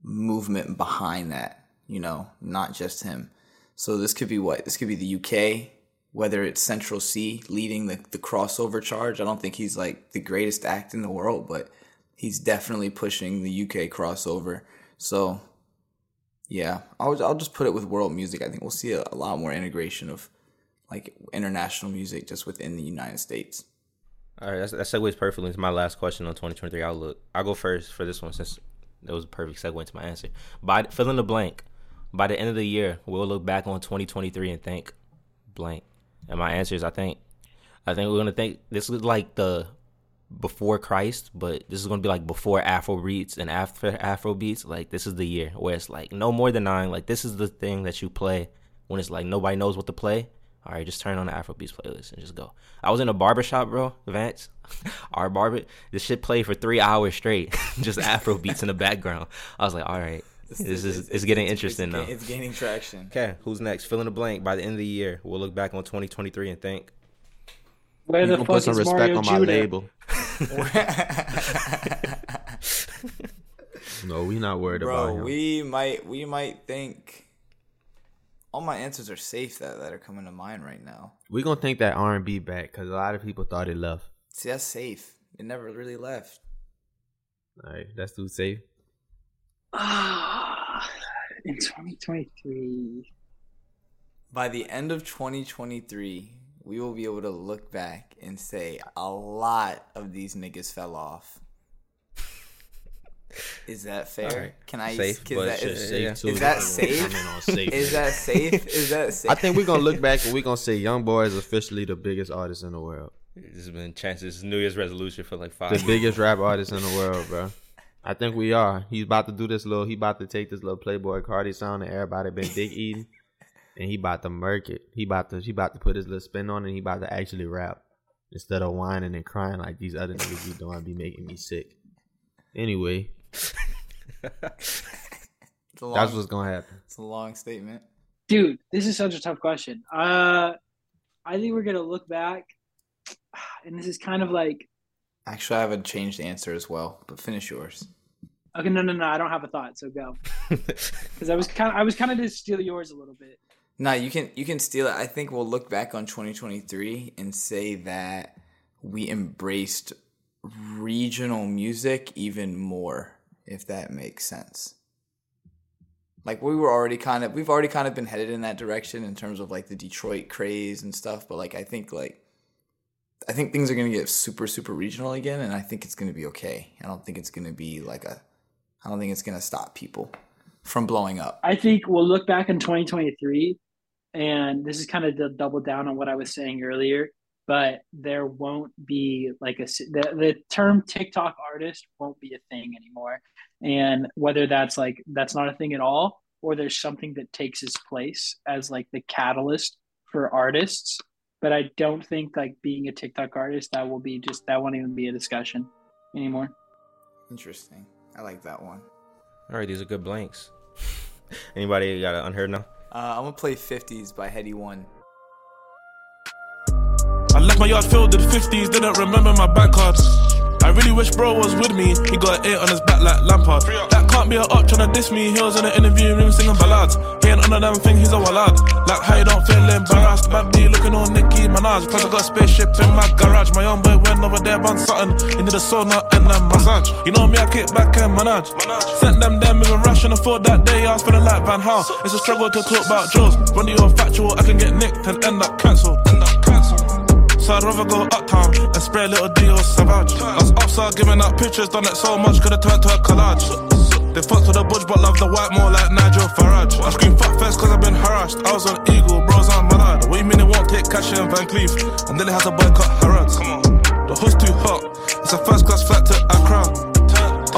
movement behind that, you know, not just him. So this could be what? This could be the U K, whether it's Central C leading the, the crossover charge. I don't think he's like the greatest act in the world, but he's definitely pushing the U K crossover. So yeah, I'll, I'll just put it with world music. I think we'll see a, a lot more integration of like international music just within the United States. All right, that's, that segues perfectly into my last question on twenty twenty-three outlook. I'll go first for this one since that was a perfect segue into my answer. By fill in the blank, by the end of the year, we'll look back on twenty twenty-three and think blank. And my answer is, I think, I think we're gonna think this is like the before Christ, but this is gonna be like before Afro Beats and after Afro Beats. Like this is the year where it's like no more than nine. Like this is the thing that you play when it's like nobody knows what to play. All right, just turn on the Afro Beats playlist and just go. I was in a barbershop, bro, Vance, our barber. This shit played for three hours straight, just Afro Beats in the background. I was like, all right. This is it's, it's, it's getting it's, interesting it's, it's, now. It's gaining traction. Okay, who's next? Fill in the blank. By the end of the year, we'll look back on twenty twenty-three and think. Where you the fuck put some is respect Mario on Judah? My label. No, we not worried Bro, about him. Bro, we might, we might think. All my answers are safe that, that are coming to mind right now. We gonna think that R and B back because a lot of people thought it left. See, that's safe. It never really left. All right, that's too safe. Ah, in twenty twenty-three. By the end of twenty twenty-three, we will be able to look back and say a lot of these niggas fell off. Is that fair? Right. Can I safe, is that, is, safe yeah. Is, is that safe? safe? Is that safe? Is that safe? I think we're gonna look back and we're gonna say Young Boy is officially the biggest artist in the world. This has been Chance's New Year's resolution for like five years. The biggest rap artist in the world, bro. I think we are. He's about to do this little, he about to take this little Playboi Carti sound that everybody been dick eating, and he about to murk it. He about to, he about to put his little spin on it, and he about to actually rap instead of whining and crying like these other niggas be doing, be making me sick. Anyway, long, that's what's going to happen. It's a long statement. Dude, this is such a tough question. Uh, I think we're going to look back, and this is kind of like, actually, I have a changed answer as well, but finish yours. Okay, no, no, no. I don't have a thought, so go. Because I was kind of, I was kind of just steal yours a little bit. No, you can, you can steal it. I think we'll look back on twenty twenty-three and say that we embraced regional music even more, if that makes sense. Like we were already kind of, we've already kind of been headed in that direction in terms of like the Detroit craze and stuff. But like, I think like. I think things are going to get super, super regional again, and I think it's going to be okay. I don't think it's going to be like a – I don't think it's going to stop people from blowing up. I think we'll look back in twenty twenty-three And this is kind of to double down on what I was saying earlier, but there won't be like a, the, the term TikTok artist won't be a thing anymore. And whether that's like, that's not a thing at all, or there's something that takes its place as like the catalyst for artists. But I don't think like being a TikTok artist, that will be just, that won't even be a discussion anymore. Interesting. I like that one. All right. These are good blanks. Anybody got an unheard now? Uh, I'm going to play fifties by Heady One. I left my yard filled with fifties, didn't remember my bank cards. I really wish bro was with me, he got an eight on his back like Lampard. That can't be a op trying to diss me, he was in the interview room singing ballads. He ain't on a damn thing, he's a wallad. Like how you don't feel embarrassed, man be looking on Nicki Minaj. Plus I got a spaceship in my garage, my young boy went over there bun something. He did a sauna and a massage, you know me I kick back and manage. Sent them there moving rush and I thought that day I was feeling like Van Hal. It's a struggle to talk about Joes, run to your factual I can get nicked and end up cancelled. So I'd rather go uptown and spray a little Dio Savage. I was upside giving out pictures, done it so much, could've turned to a collage. They fucked with the budge but love the white more like Nigel Farage. I scream fuck first cause I've been harassed, I was on Eagle, bros on Malad. What you mean they won't take cash in Van Cleef? And then they had to boycott Harrods. The hood's too hot, it's a first class flight to Accra.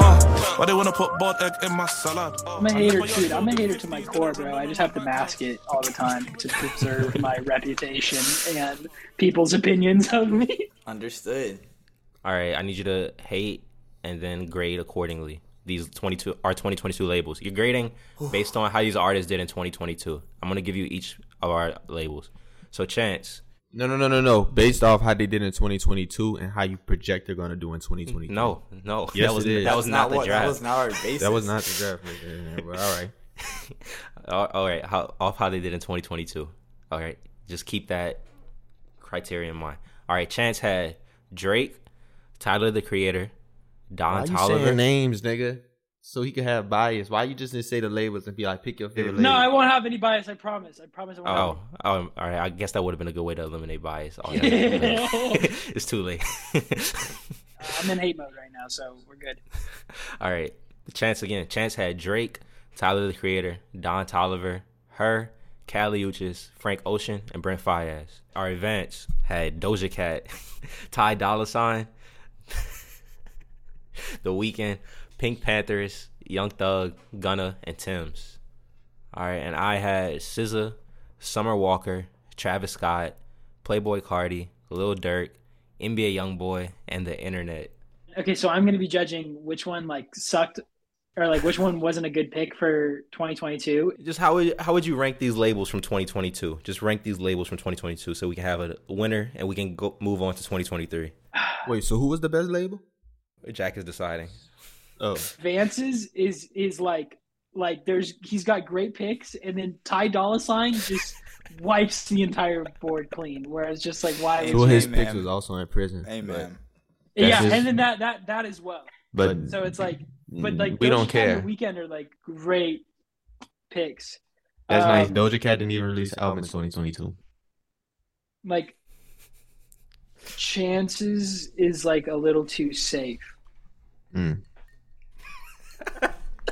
uh, Why they wanna put boiled egg in my salad? I'm a hater too, I'm a hater to my core, bro. I just have to mask it all the time to preserve my reputation and people's opinions of me. Understood. All right, I need you to hate and then grade accordingly. These twenty-two our twenty twenty-two labels. You're grading based on how these artists did in twenty twenty-two. I'm gonna give you each of our labels. So Chance. No, no, no, no, no. Based off how they did in twenty twenty-two and how you project they're gonna do in twenty twenty-three. No, no. Yes, that was it is. That was not, not the what, draft. That was not our basis. That was not the draft. Right there, but all right. all, all right. How off how they did in twenty twenty-two. All right. Just keep that criteria in mind. All right, Chance had Drake, Tyler the Creator, Don Toliver. Why you saying names, nigga? So he could have bias. Why you just didn't say the labels and be like, pick your favorite label? No, I won't have any bias. I promise. I promise. I won't oh, have um, all right. I guess that would have been a good way to eliminate bias. Oh, yeah. It's too late. uh, I'm in hate mode right now, so we're good. All right, Chance again. Chance had Drake, Tyler the Creator, Don Toliver, Her, Kali Uchis, Frank Ocean, and Brent Faiyaz. Our Vance had Doja Cat, Ty Dolla Sign, The Weeknd, Pink Panthers, Young Thug, Gunna, and Tim's. All right, and I had S Z A, Summer Walker, Travis Scott, Playboi Carti, Lil Durk, N B A YoungBoy, and The Internet. Okay, so I'm going to be judging which one like sucked or like which one wasn't a good pick for twenty twenty-two. Just how would, how would you rank these labels from twenty twenty-two? Just rank these labels from twenty twenty-two so we can have a winner and we can go move on to twenty twenty-three. Wait, so who was the best label? Jack is deciding. Oh, Vance's is is like like there's he's got great picks, and then Ty Dolla Sign just wipes the entire board clean. Whereas just like why? Well, his picks was also in prison. Amen. Yeah, his... and then that that that as well. But so it's like, but like we don't care. The Weeknd are like great picks. That's um, nice. Doja Cat didn't even release album in twenty twenty-two. Like Chances is like a little too safe. Mm.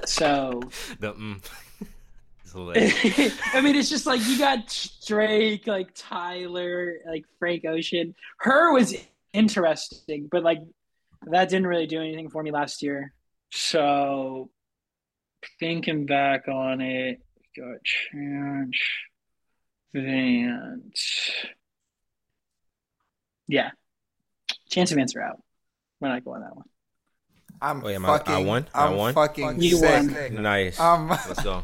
So the mm. I mean, it's just like you got Drake, like Tyler, like Frank Ocean. Her was interesting, but like that didn't really do anything for me last year. So thinking back on it, we got Chance, Vance. Yeah, Chance and Vance are out. We're not going that one. I'm oh, yeah, fucking. I won. I won. Fucking you sick. Won. Nice. Um, Let's go.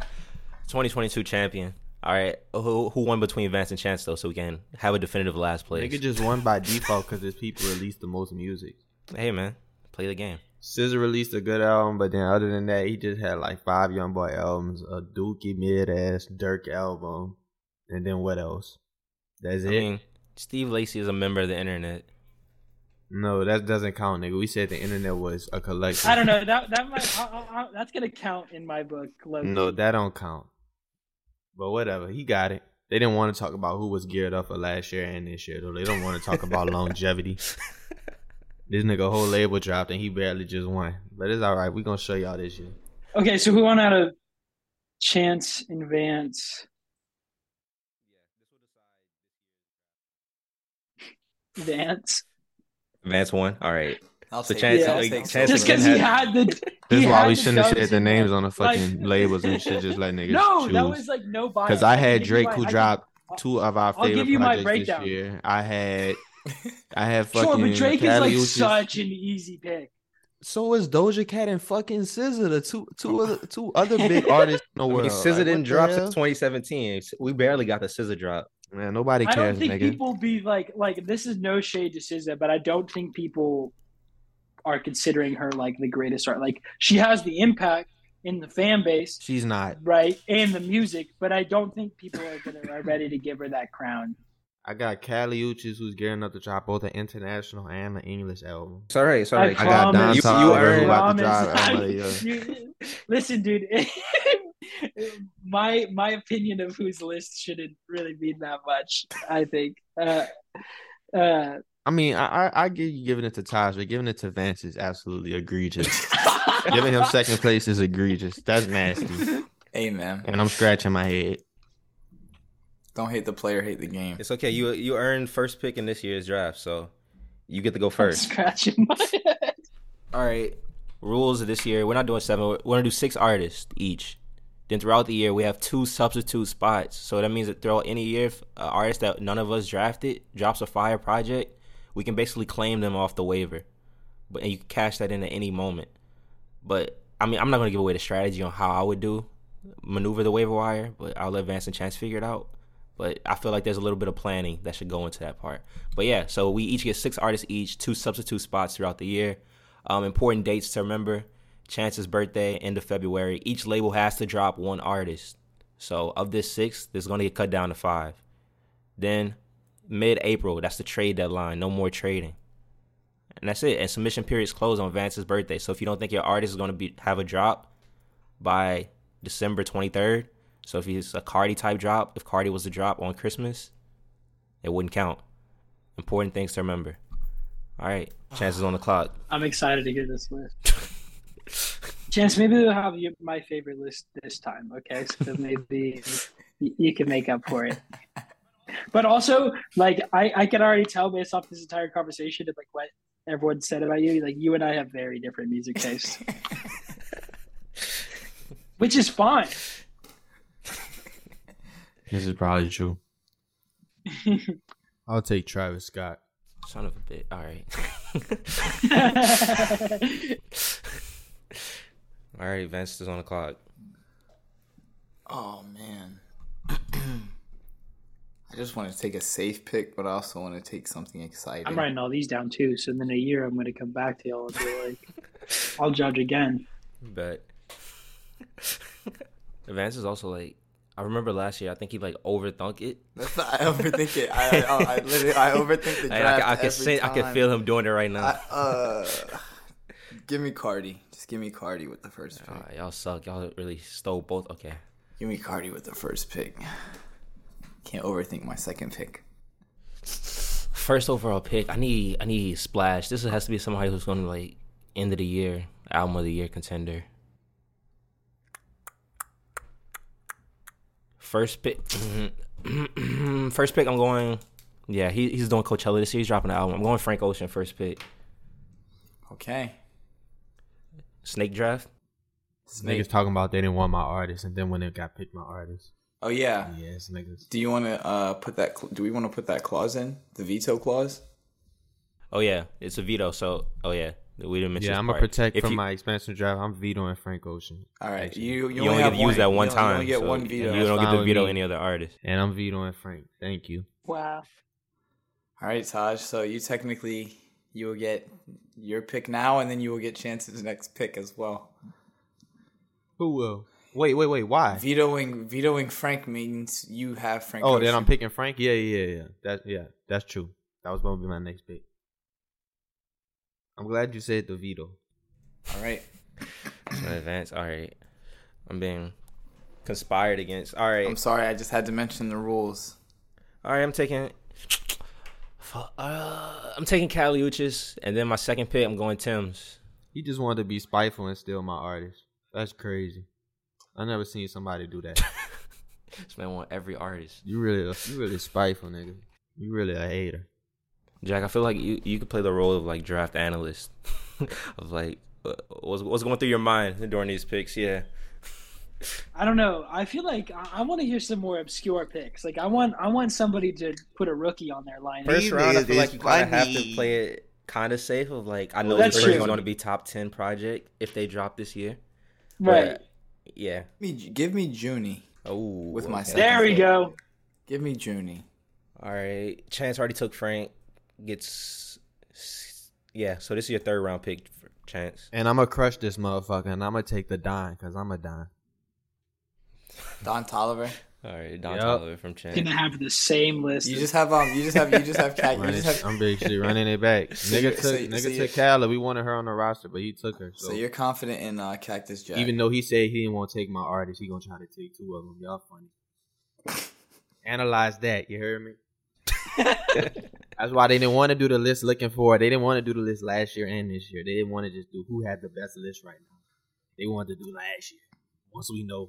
twenty twenty-two champion. All right. Who who won between Vance and Chance though? So we can have a definitive last place. They could just won by default because his people released the most music. Hey man, play the game. S Z A released a good album, but then other than that, he just had like five Young Boy albums, a Dookie mid ass Durk album, and then what else? That's I it. Mean, Steve Lacy is a member of the Internet. No, that doesn't count, nigga. We said the Internet was a collection. I don't know. That that might I, I, I, that's gonna count in my book. Love no, you. That don't count. But whatever, he got it. They didn't want to talk about who was geared up for last year and this year, though. They don't want to talk about longevity. This nigga whole label dropped and he barely just won. But it's all right. We're gonna show y'all this year. Okay, so who won out of Chance and Vance? Vance. Vance won. All right. I'll so Chance, yeah, like, Chance just because he had the. This is why we shouldn't have said the names on the fucking like, labels and shit. Just let niggas no, choose. That was like no bias. Because I had Drake who I, dropped I, two of our I'll favorite projects this year. I had, I had fucking. Sure, but Drake Kali is like Uchis. Such an easy pick. So is Doja Cat and fucking S Z A, the two two other two other big artists in the world. I mean, S Z A like, didn't drop since twenty seventeen. We barely got the S Z A drop. Man, nobody cares. I don't think nigga. people be like like this is no shade to S Z A, but I don't think people are considering her like the greatest art. Like she has the impact in the fan base. She's not right and the music, but I don't think people are gonna are ready to give her that crown. I got Kali Uchis, who's gearing up to drop both an international and an English album. Sorry, sorry. I, I got Don Toliver who's about to drop. I, like, yeah. you, listen, dude, my my opinion of whose list shouldn't really mean that much. I think. Uh, uh, I mean, I, I I give you giving it to Taj, but giving it to Vance is absolutely egregious. Giving him second place is egregious. That's nasty. Amen. And I'm scratching my head. Don't hate the player, hate the game. It's okay. You you earned first pick in this year's draft, so you get to go first. I'm scratching my head. All right. Rules of this year. We're not doing seven. We're going to do six artists each. Then throughout the year, we have two substitute spots. So that means that throughout any year, if an artist that none of us drafted drops a fire project, we can basically claim them off the waiver. But and you can cash that in at any moment. But, I mean, I'm not going to give away the strategy on how I would do maneuver the waiver wire, but I'll let Vance and Chance figure it out. But I feel like there's a little bit of planning that should go into that part. But yeah, so we each get six artists each, two substitute spots throughout the year. Um, important dates to remember. Chance's birthday, end of February. Each label has to drop one artist. So of this six, there's going to get cut down to five. Then mid-April, that's the trade deadline. No more trading. And that's it. And submission periods close on Vance's birthday. So if you don't think your artist is going to be have a drop by December twenty-third, so if it's a Carti type drop, if Carti was to drop on Christmas, it wouldn't count. Important things to remember. All right, Chances on the clock. I'm excited to get this list. Chance, maybe we'll have you, my favorite list this time, okay? So maybe you, you can make up for it. But also, like, I, I can already tell based off this entire conversation and, like, what everyone said about you, like, you and I have very different music tastes. Which is fine. This is probably true. I'll take Travis Scott. Son of a bitch. All right. All right, Vance is on the clock. Oh, man. I just want to take a safe pick, but I also want to take something exciting. I'm writing all these down, too. So in a year, I'm going to come back to y'all and be like, I'll judge again. But Vance is also like, I remember last year, I think he like overthunk it. That's not, I overthink it. I, I, I literally, I overthink the draft. I, I, I can see, I can feel him doing it right now. I, uh, give me Carti. Just give me Carti with the first pick. Uh, y'all suck. Y'all really stole both. Okay. Give me Carti with the first pick. Can't overthink my second pick. First overall pick. I need, I need splash. This has to be somebody who's going to like end of the year, album of the year contender. First pick, first pick. I'm going. Yeah, he, he's doing Coachella this year. He's dropping an album. I'm going Frank Ocean first pick. Okay. Snake draft. Niggas talking about they didn't want my artist, and then when it got picked, my artist. Oh yeah. Yes, niggas. Do you want to uh, put that? Cl- do we want to put that clause in the veto clause? Oh yeah, it's a veto. So oh yeah. We didn't mention. Yeah, I'm gonna protect if from you, my expansion draft. I'm vetoing Frank Ocean. All right, actually. you you, you only, only get to use that one you time. You only get so one veto. You don't get to veto me. Any other artist. And I'm vetoing Frank. Thank you. Wow. All right, Taj. So you technically you will get your pick now, and then you will get Chance's next pick as well. Who will? Wait, wait, wait. Why? Vetoing vetoing Frank means you have Frank. Oh, Ocean. Then I'm picking Frank. Yeah, yeah, yeah. That yeah, that's true. That was gonna be my next pick. I'm glad you said the veto. All right. Advance. All right. I'm being conspired against. All right. I'm sorry. I just had to mention the rules. All right. I'm taking. Uh, I'm taking Kali Uchis, and then my second pick, I'm going Tim's. He just wanted to be spiteful and steal my artist. That's crazy. I never seen somebody do that. This man want every artist. You really, you really spiteful, nigga. You really a hater. Jack, I feel like you, you could play the role of like draft analyst, of like what's what's going through your mind during these picks. Yeah. I don't know. I feel like I, I want to hear some more obscure picks. Like I want I want somebody to put a rookie on their lineup. First round, I feel like you kind of have to play it kind of safe. Of like I know well, this is going to be top ten project if they drop this year. Right. But, yeah. Give me, give me Junie. Oh, with my okay. There we go. Give me Junie. All right. Chance already took Frank. Gets yeah. So this is your third round pick, Chance. And I'm gonna crush this motherfucker, and I'm gonna take the dime because I'm a dime. Don Toliver. All right, Don yep. Toliver from Chance. Gonna have the same list. You just have um. You just have you just have Cat. You just have. I'm basically running it back. Nigga so, took so, nigga so took Kala. We wanted her on the roster, but he took her. So, so you're confident in uh, Cactus Jack, even though he said he didn't want to take my artist. He gonna try to take two of them. Y'all funny. Analyze that. You heard me. That's why they didn't want to do the list looking forward. They didn't want to do the list last year and this year. They didn't want to just do who had the best list right now. They wanted to do last year. Once we know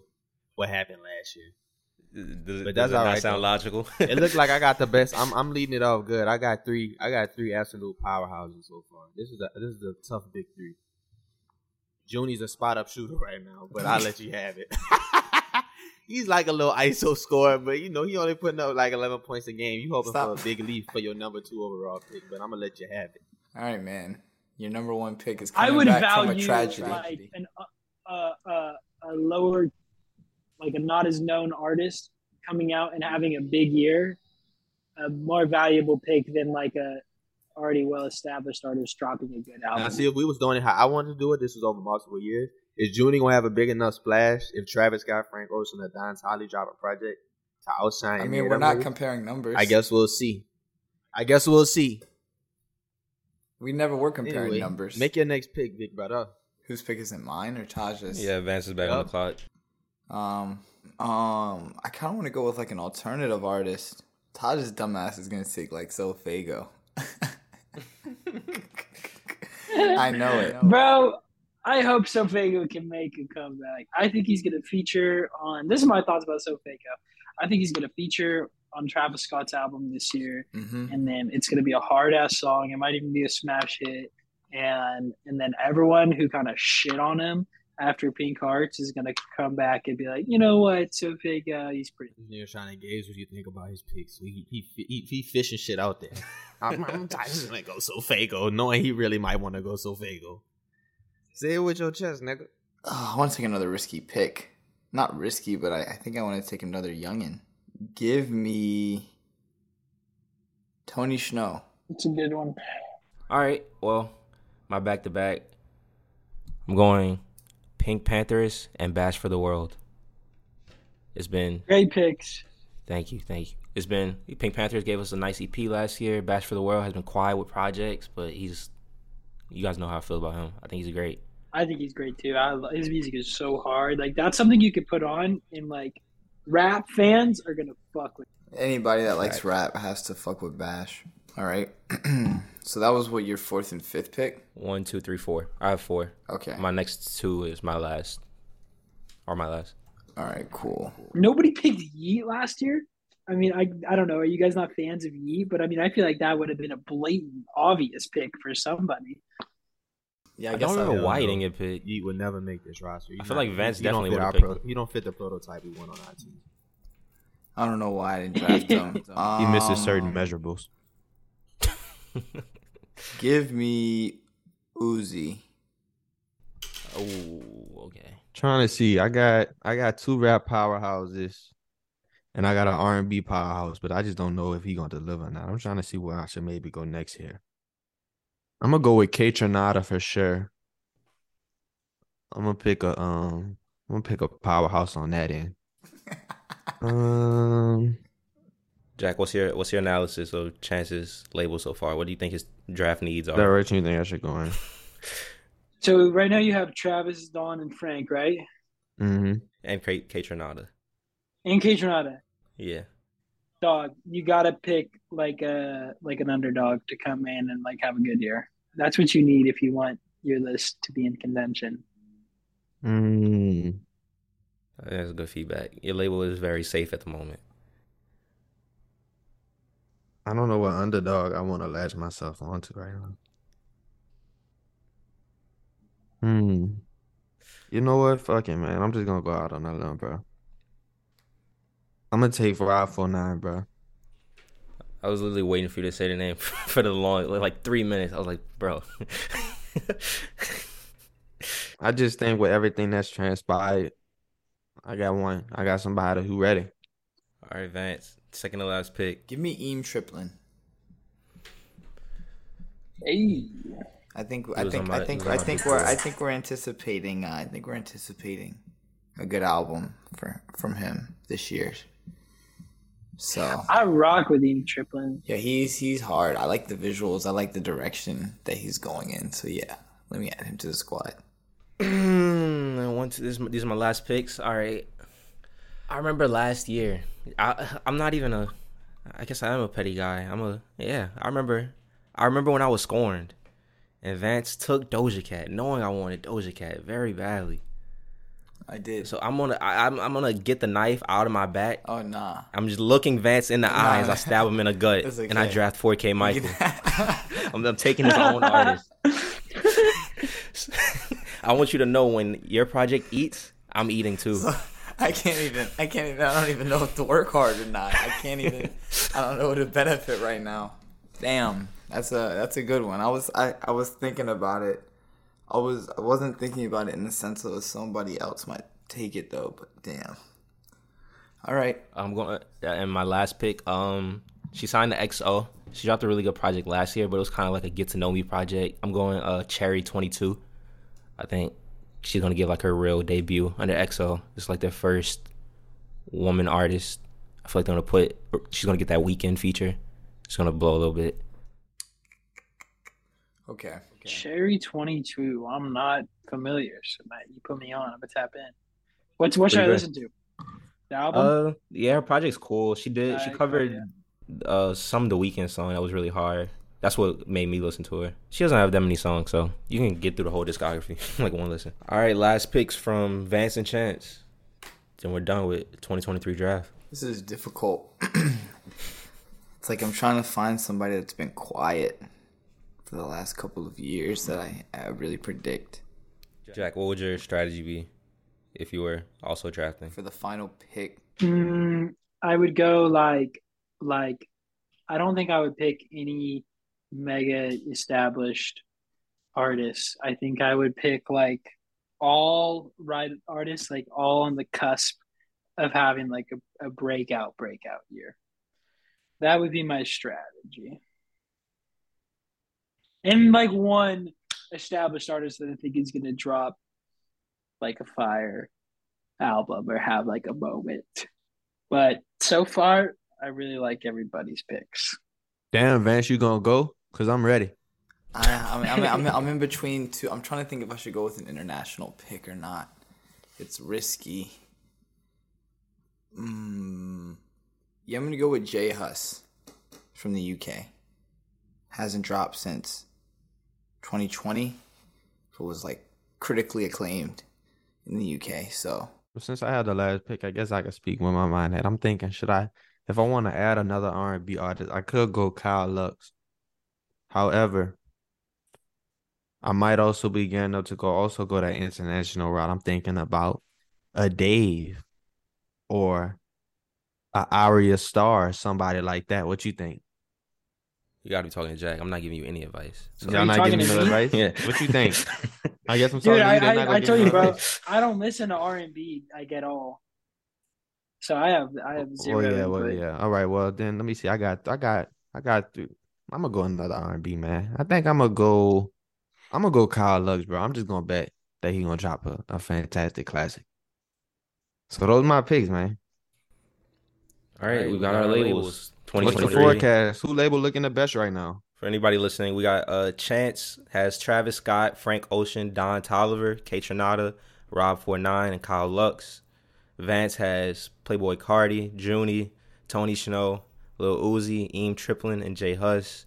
what happened last year. Does it, but that's does it all not right sound though. Logical? It looked like I got the best. I'm I'm leading it off good. I got three. I got three absolute powerhouses so far. This is a this is a tough big three. Junie's a spot up shooter right now, but I'll let you have it. He's like a little I S O scorer, but you know he only putting up like eleven points a game. You hoping Stop. for a big leap for your number two overall pick, but I'm gonna let you have it. All right, man. Your number one pick is coming I would back value from a tragedy. Like an uh, uh, a lower. Like a not as known artist coming out and having a big year, a more valuable pick than like a already well established artist dropping a good album. Now, see, if we was doing it how I wanted to do it, this was over multiple years. Is Junie gonna have a big enough splash if Travis Scott, Frank Ocean, or Don Toliver drop a project to outshine? I mean, we're not movie? comparing numbers. I guess we'll see. I guess we'll see. We never were comparing anyway, numbers. Make your next pick, big brother. Whose pick is it? Mine or Taj's? Yeah, Vance is back yep. on the clock. Um, um, I kind of want to go with like an alternative artist. Taj's dumbass is gonna take like Sofaygo. I know it, bro. I hope Sofaygo can make a comeback. I think he's gonna feature on. This is my thoughts about Sofaygo. I think he's gonna feature on Travis Scott's album this year, mm-hmm. and then it's gonna be a hard ass song. It might even be a smash hit, and and then everyone who kind of shit on him after Pink Hearts is going to come back and be like, you know what, Sofaygo, he's pretty. You're trying to gauge what you think about his picks. He he, he, he fishing shit out there. I'm, I'm just going to go Sofaygo, knowing he really might want to go Sofaygo. Say it with your chest, nigga. Oh, I want to take another risky pick. Not risky, but I, I think I want to take another youngin'. Give me Tony Snow. It's a good one. All right, well, my back-to-back, I'm going Pink Panthers and Bash for the World. It's been great picks. Thank you, thank you. It's been Pink Panthers gave us a nice E P last year. Bash for the World has been quiet with projects, but he's. You guys know how I feel about him. I think he's great. I think he's great too. I love, his music is so hard. Like that's something you could put on, and like rap fans are gonna fuck with. Anybody that likes rap has to fuck with Bash. All right. So that was what your fourth and fifth pick? One, two, three, four. I have four. Okay. My next two is my last. Or my last. All right, cool. Nobody picked Yeet last year? I mean, I I don't know. Are you guys not fans of Yeet? But, I mean, I feel like that would have been a blatant, obvious pick for somebody. Yeah, I, I guess don't remember why you didn't get picked. Yeet would never make this roster. You I feel not, like Vance definitely would have picked pro- You don't fit the prototype we want on our team. I don't know why I didn't draft him. um, he misses certain measurables. Give me Uzi. Oh, okay. Trying to see. I got I got two rap powerhouses, and I got an R and B powerhouse, but I just don't know if he gonna deliver or not. I'm trying to see where I should maybe go next here. I'm gonna go with Kaytranada for sure. I'm gonna pick a um. I'm gonna pick a powerhouse on that end. um. Jack, what's your what's your analysis of Chance's label so far? What do you think his draft needs are? Direction you think I should go in? So right now you have Travis, Don, and Frank, right? Mm-hmm. And K- Kaytranada. And Kaytranada. Yeah. Dog, you gotta pick like a like an underdog to come in and like have a good year. That's what you need if you want your list to be in contention. Mm. That's good feedback. Your label is very safe at the moment. I don't know what underdog I want to latch myself onto right now. Hmm. You know what? Fuck it, man. I'm just gonna go out on that limb, bro. I'm gonna take five four nine, bro. I was literally waiting for you to say the name for the long, like three minutes. I was like, bro. I just think with everything that's transpired, I got one. I got somebody who ready. All right, Vance. Second to last pick. Give me Eem Triplin. Hey. I think I think my, I think I think we're I think we're anticipating uh, I think we're anticipating a good album for, from him this year. So I rock with Eem Triplin. Yeah, he's he's hard. I like the visuals. I like the direction that he's going in. So yeah, let me add him to the squad. I want to, this, these are my last picks. All right. I remember last year. I I'm not even a. I guess I am a petty guy. I'm a yeah. I remember. I remember when I was scorned, and Vance took Doja Cat, knowing I wanted Doja Cat very badly. I did. So I'm gonna I, I'm I'm gonna get the knife out of my back. Oh nah. I'm just looking Vance in the nah. eyes. I stab him in the gut, okay. And I draft four K Michael. I'm, I'm taking his own artist. I want you to know when your project eats, I'm eating too. So, I can't even. I can't even. I don't even know if to work hard or not. I can't even. I don't know the benefit right now. Damn, that's a that's a good one. I was I, I was thinking about it. I was I wasn't thinking about it in the sense of somebody else might take it though. But damn. All right. I'm going. And my last pick. Um, she signed to X O. She dropped a really good project last year, but it was kind of like a get to know me project. I'm going uh Cherry twenty-two. I think she's going to give, like, her real debut under X O. It's, like, their first woman artist. I feel like they're going to put... She's going to get that Weeknd feature. It's going to blow a little bit. Okay. okay. Cherry twenty-two. I'm not familiar. So, Matt, you put me on. I'm going to tap in. What's, what should Pretty I good. listen to? The album? Uh, yeah, her project's cool. She did. She covered yeah. uh, some of the Weeknd song that was really hard. That's what made me listen to her. She doesn't have that many songs, so you can get through the whole discography like one listen. All right, last picks from Vance and Chance. Then we're done with twenty twenty-three draft. This is difficult. It's like I'm trying to find somebody that's been quiet for the last couple of years that I, I really predict. Jack, what would your strategy be if you were also drafting? For the final pick? Mm, I would go like, like, I don't think I would pick any mega established artists. I think I would pick like all right artists, like all on the cusp of having like a, a breakout breakout year. That would be my strategy. And like one established artist that I think is going to drop like a fire album or have like a moment. But so far, I really like everybody's picks. Damn, Vance, you gonna go? Cause I'm ready. I, I'm, I'm, I'm, I'm in between two. I'm trying to think if I should go with an international pick or not. It's risky. Mm. Yeah, I'm gonna go with J Hus from the U K. Hasn't dropped since twenty twenty. It was like critically acclaimed in the U K. So since I had the last pick, I guess I can speak with my mind at. I'm thinking, should I? If I want to add another R and B artist, I could go Kyle Lux. However, I might also be getting up to go also go that international route. I'm thinking about a Dave or a Aria Starr or somebody like that. What you think? You got to be talking to Jack. I'm not giving you any advice. So Y'all not giving me no advice? Yeah. What you think? I guess I'm talking Dude, to you. Dude, I, I, I tell you, bro, advice. I don't listen to R and B. I get all. So I have I have zero. Oh yeah, well yeah. All right, well then let me see. I got I got I got through. I'm gonna go another R and B man. I think I'm gonna go. I'm gonna go Kyle Lux, bro. I'm just gonna bet that he's gonna drop a, a fantastic classic. So those are my picks, man. All right, we got our labels. What's the forecast? Who label looking the best right now? For anybody listening, we got uh Chance has Travis Scott, Frank Ocean, Don Toliver, Kaytranada, Rob forty-nine, and Kyle Lux. Vance has Playboi Carti, Junie, Tony Snow, Lil Uzi, Eem Triplin, and J Hus.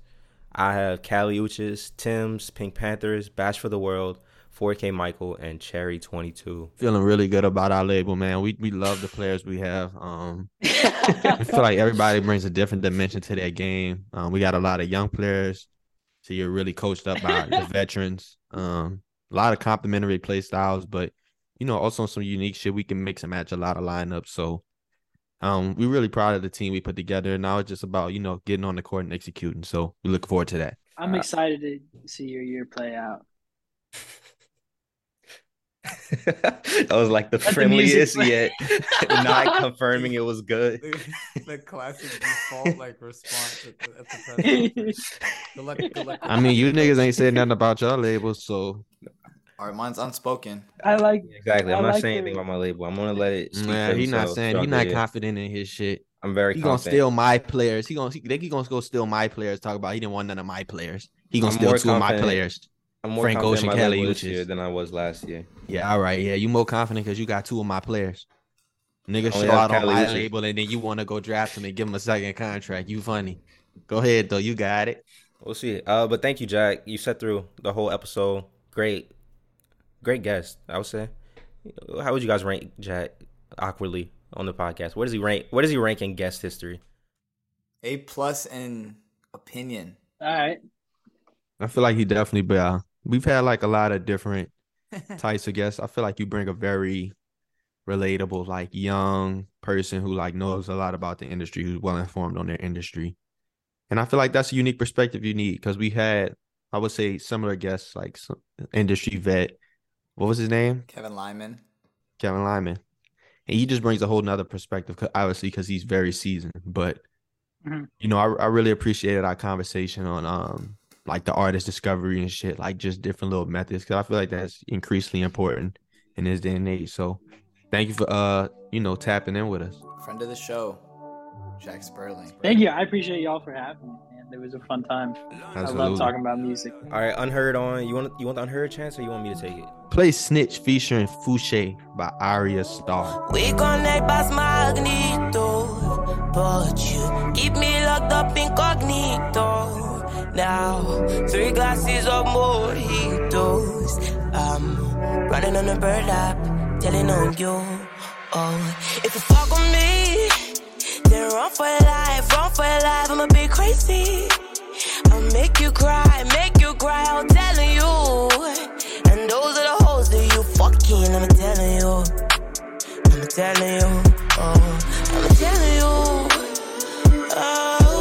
I have Kali Uchis, Tim's, Pink Panthers, Bash for the World, four K Michael, and Cherry twenty-two. Feeling really good about our label, man. We we love the players we have. Um, I feel like everybody brings a different dimension to their game. Um, we got a lot of young players, so you're really coached up by the veterans. Um, a lot of complementary play styles, but, you know, also some unique shit. We can mix and match a lot of lineups. So um, we're really proud of the team we put together. Now it's just about, you know, getting on the court and executing. So we look forward to that. I'm uh, excited to see your year play out. That was like the Let friendliest the yet not confirming it was good. The, the classic default like response at the, at the press conference. Collect, collect. I mean, you niggas ain't saying nothing about your labels, so. All right, mine's unspoken. I like exactly. I'm I not like saying the... anything about my label. I'm gonna let it. Yeah, he's not saying he's not confident in his shit. I'm very. He confident. Gonna steal my players. He gonna he, they he gonna go steal my players. Talk about he didn't want none of my players. He gonna I'm steal two confident. of my players. I'm more Frank Ocean, Kali Uchis than I was last year. Yeah, all right. Yeah, you more confident because you got two of my players. Nigga show out on my label, and then you want to go draft him and give him a second contract. You funny. Go ahead, though. You got it. We'll see. Uh, but thank you, Jack. You sat through the whole episode. Great. Great guest, I would say. How would you guys rank Jack awkwardly on the podcast? Where does he rank? Where does he rank in guest history? A plus in opinion. All right. I feel like he definitely, but uh, we've had like a lot of different types of guests. I feel like you bring a very relatable, like young person who like knows a lot about the industry, who's well informed on their industry. And I feel like that's a unique perspective you need because we had, I would say, similar guests like some industry vet. What was his name? Kevin Lyman. Kevin Lyman. And he just brings a whole nother perspective, obviously, because he's very seasoned. But, mm-hmm. you know, I, I really appreciated our conversation on, um, like the artist discovery and shit, like just different little methods. Cause I feel like that's increasingly important in this day and age. So thank you for, uh, you know, tapping in with us. Friend of the show, Jack Sperling. Thank you. I appreciate y'all for having me, man. It was a fun time. Absolutely. I love talking about music. All right. Unheard on, you want, you want the Unheard Chance or you want me to take it? Play Snitch featuring Fouché by Aria Starr. We connect by Magneto, but you keep me locked up incognito. Now, three glasses of mojitos. I'm running on a bird lap, telling on you. Oh, if you fuck with me, then run for your life, run for your life. I'm a bit crazy. I'll make you cry, make you cry. I'm telling you. And those are the hoes that you fucking. I'm telling you. I'm telling you. Oh, I'm telling you. Oh.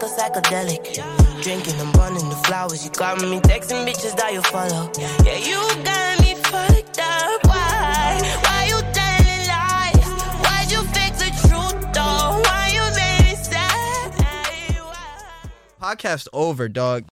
Psychedelic, drinking and burning the flowers. You got me texting bitches that you follow. Yeah, you got me fucked up. Why? Why you telling lies? Why'd you fake the truth though? Why you made it sad? Podcast over, dog.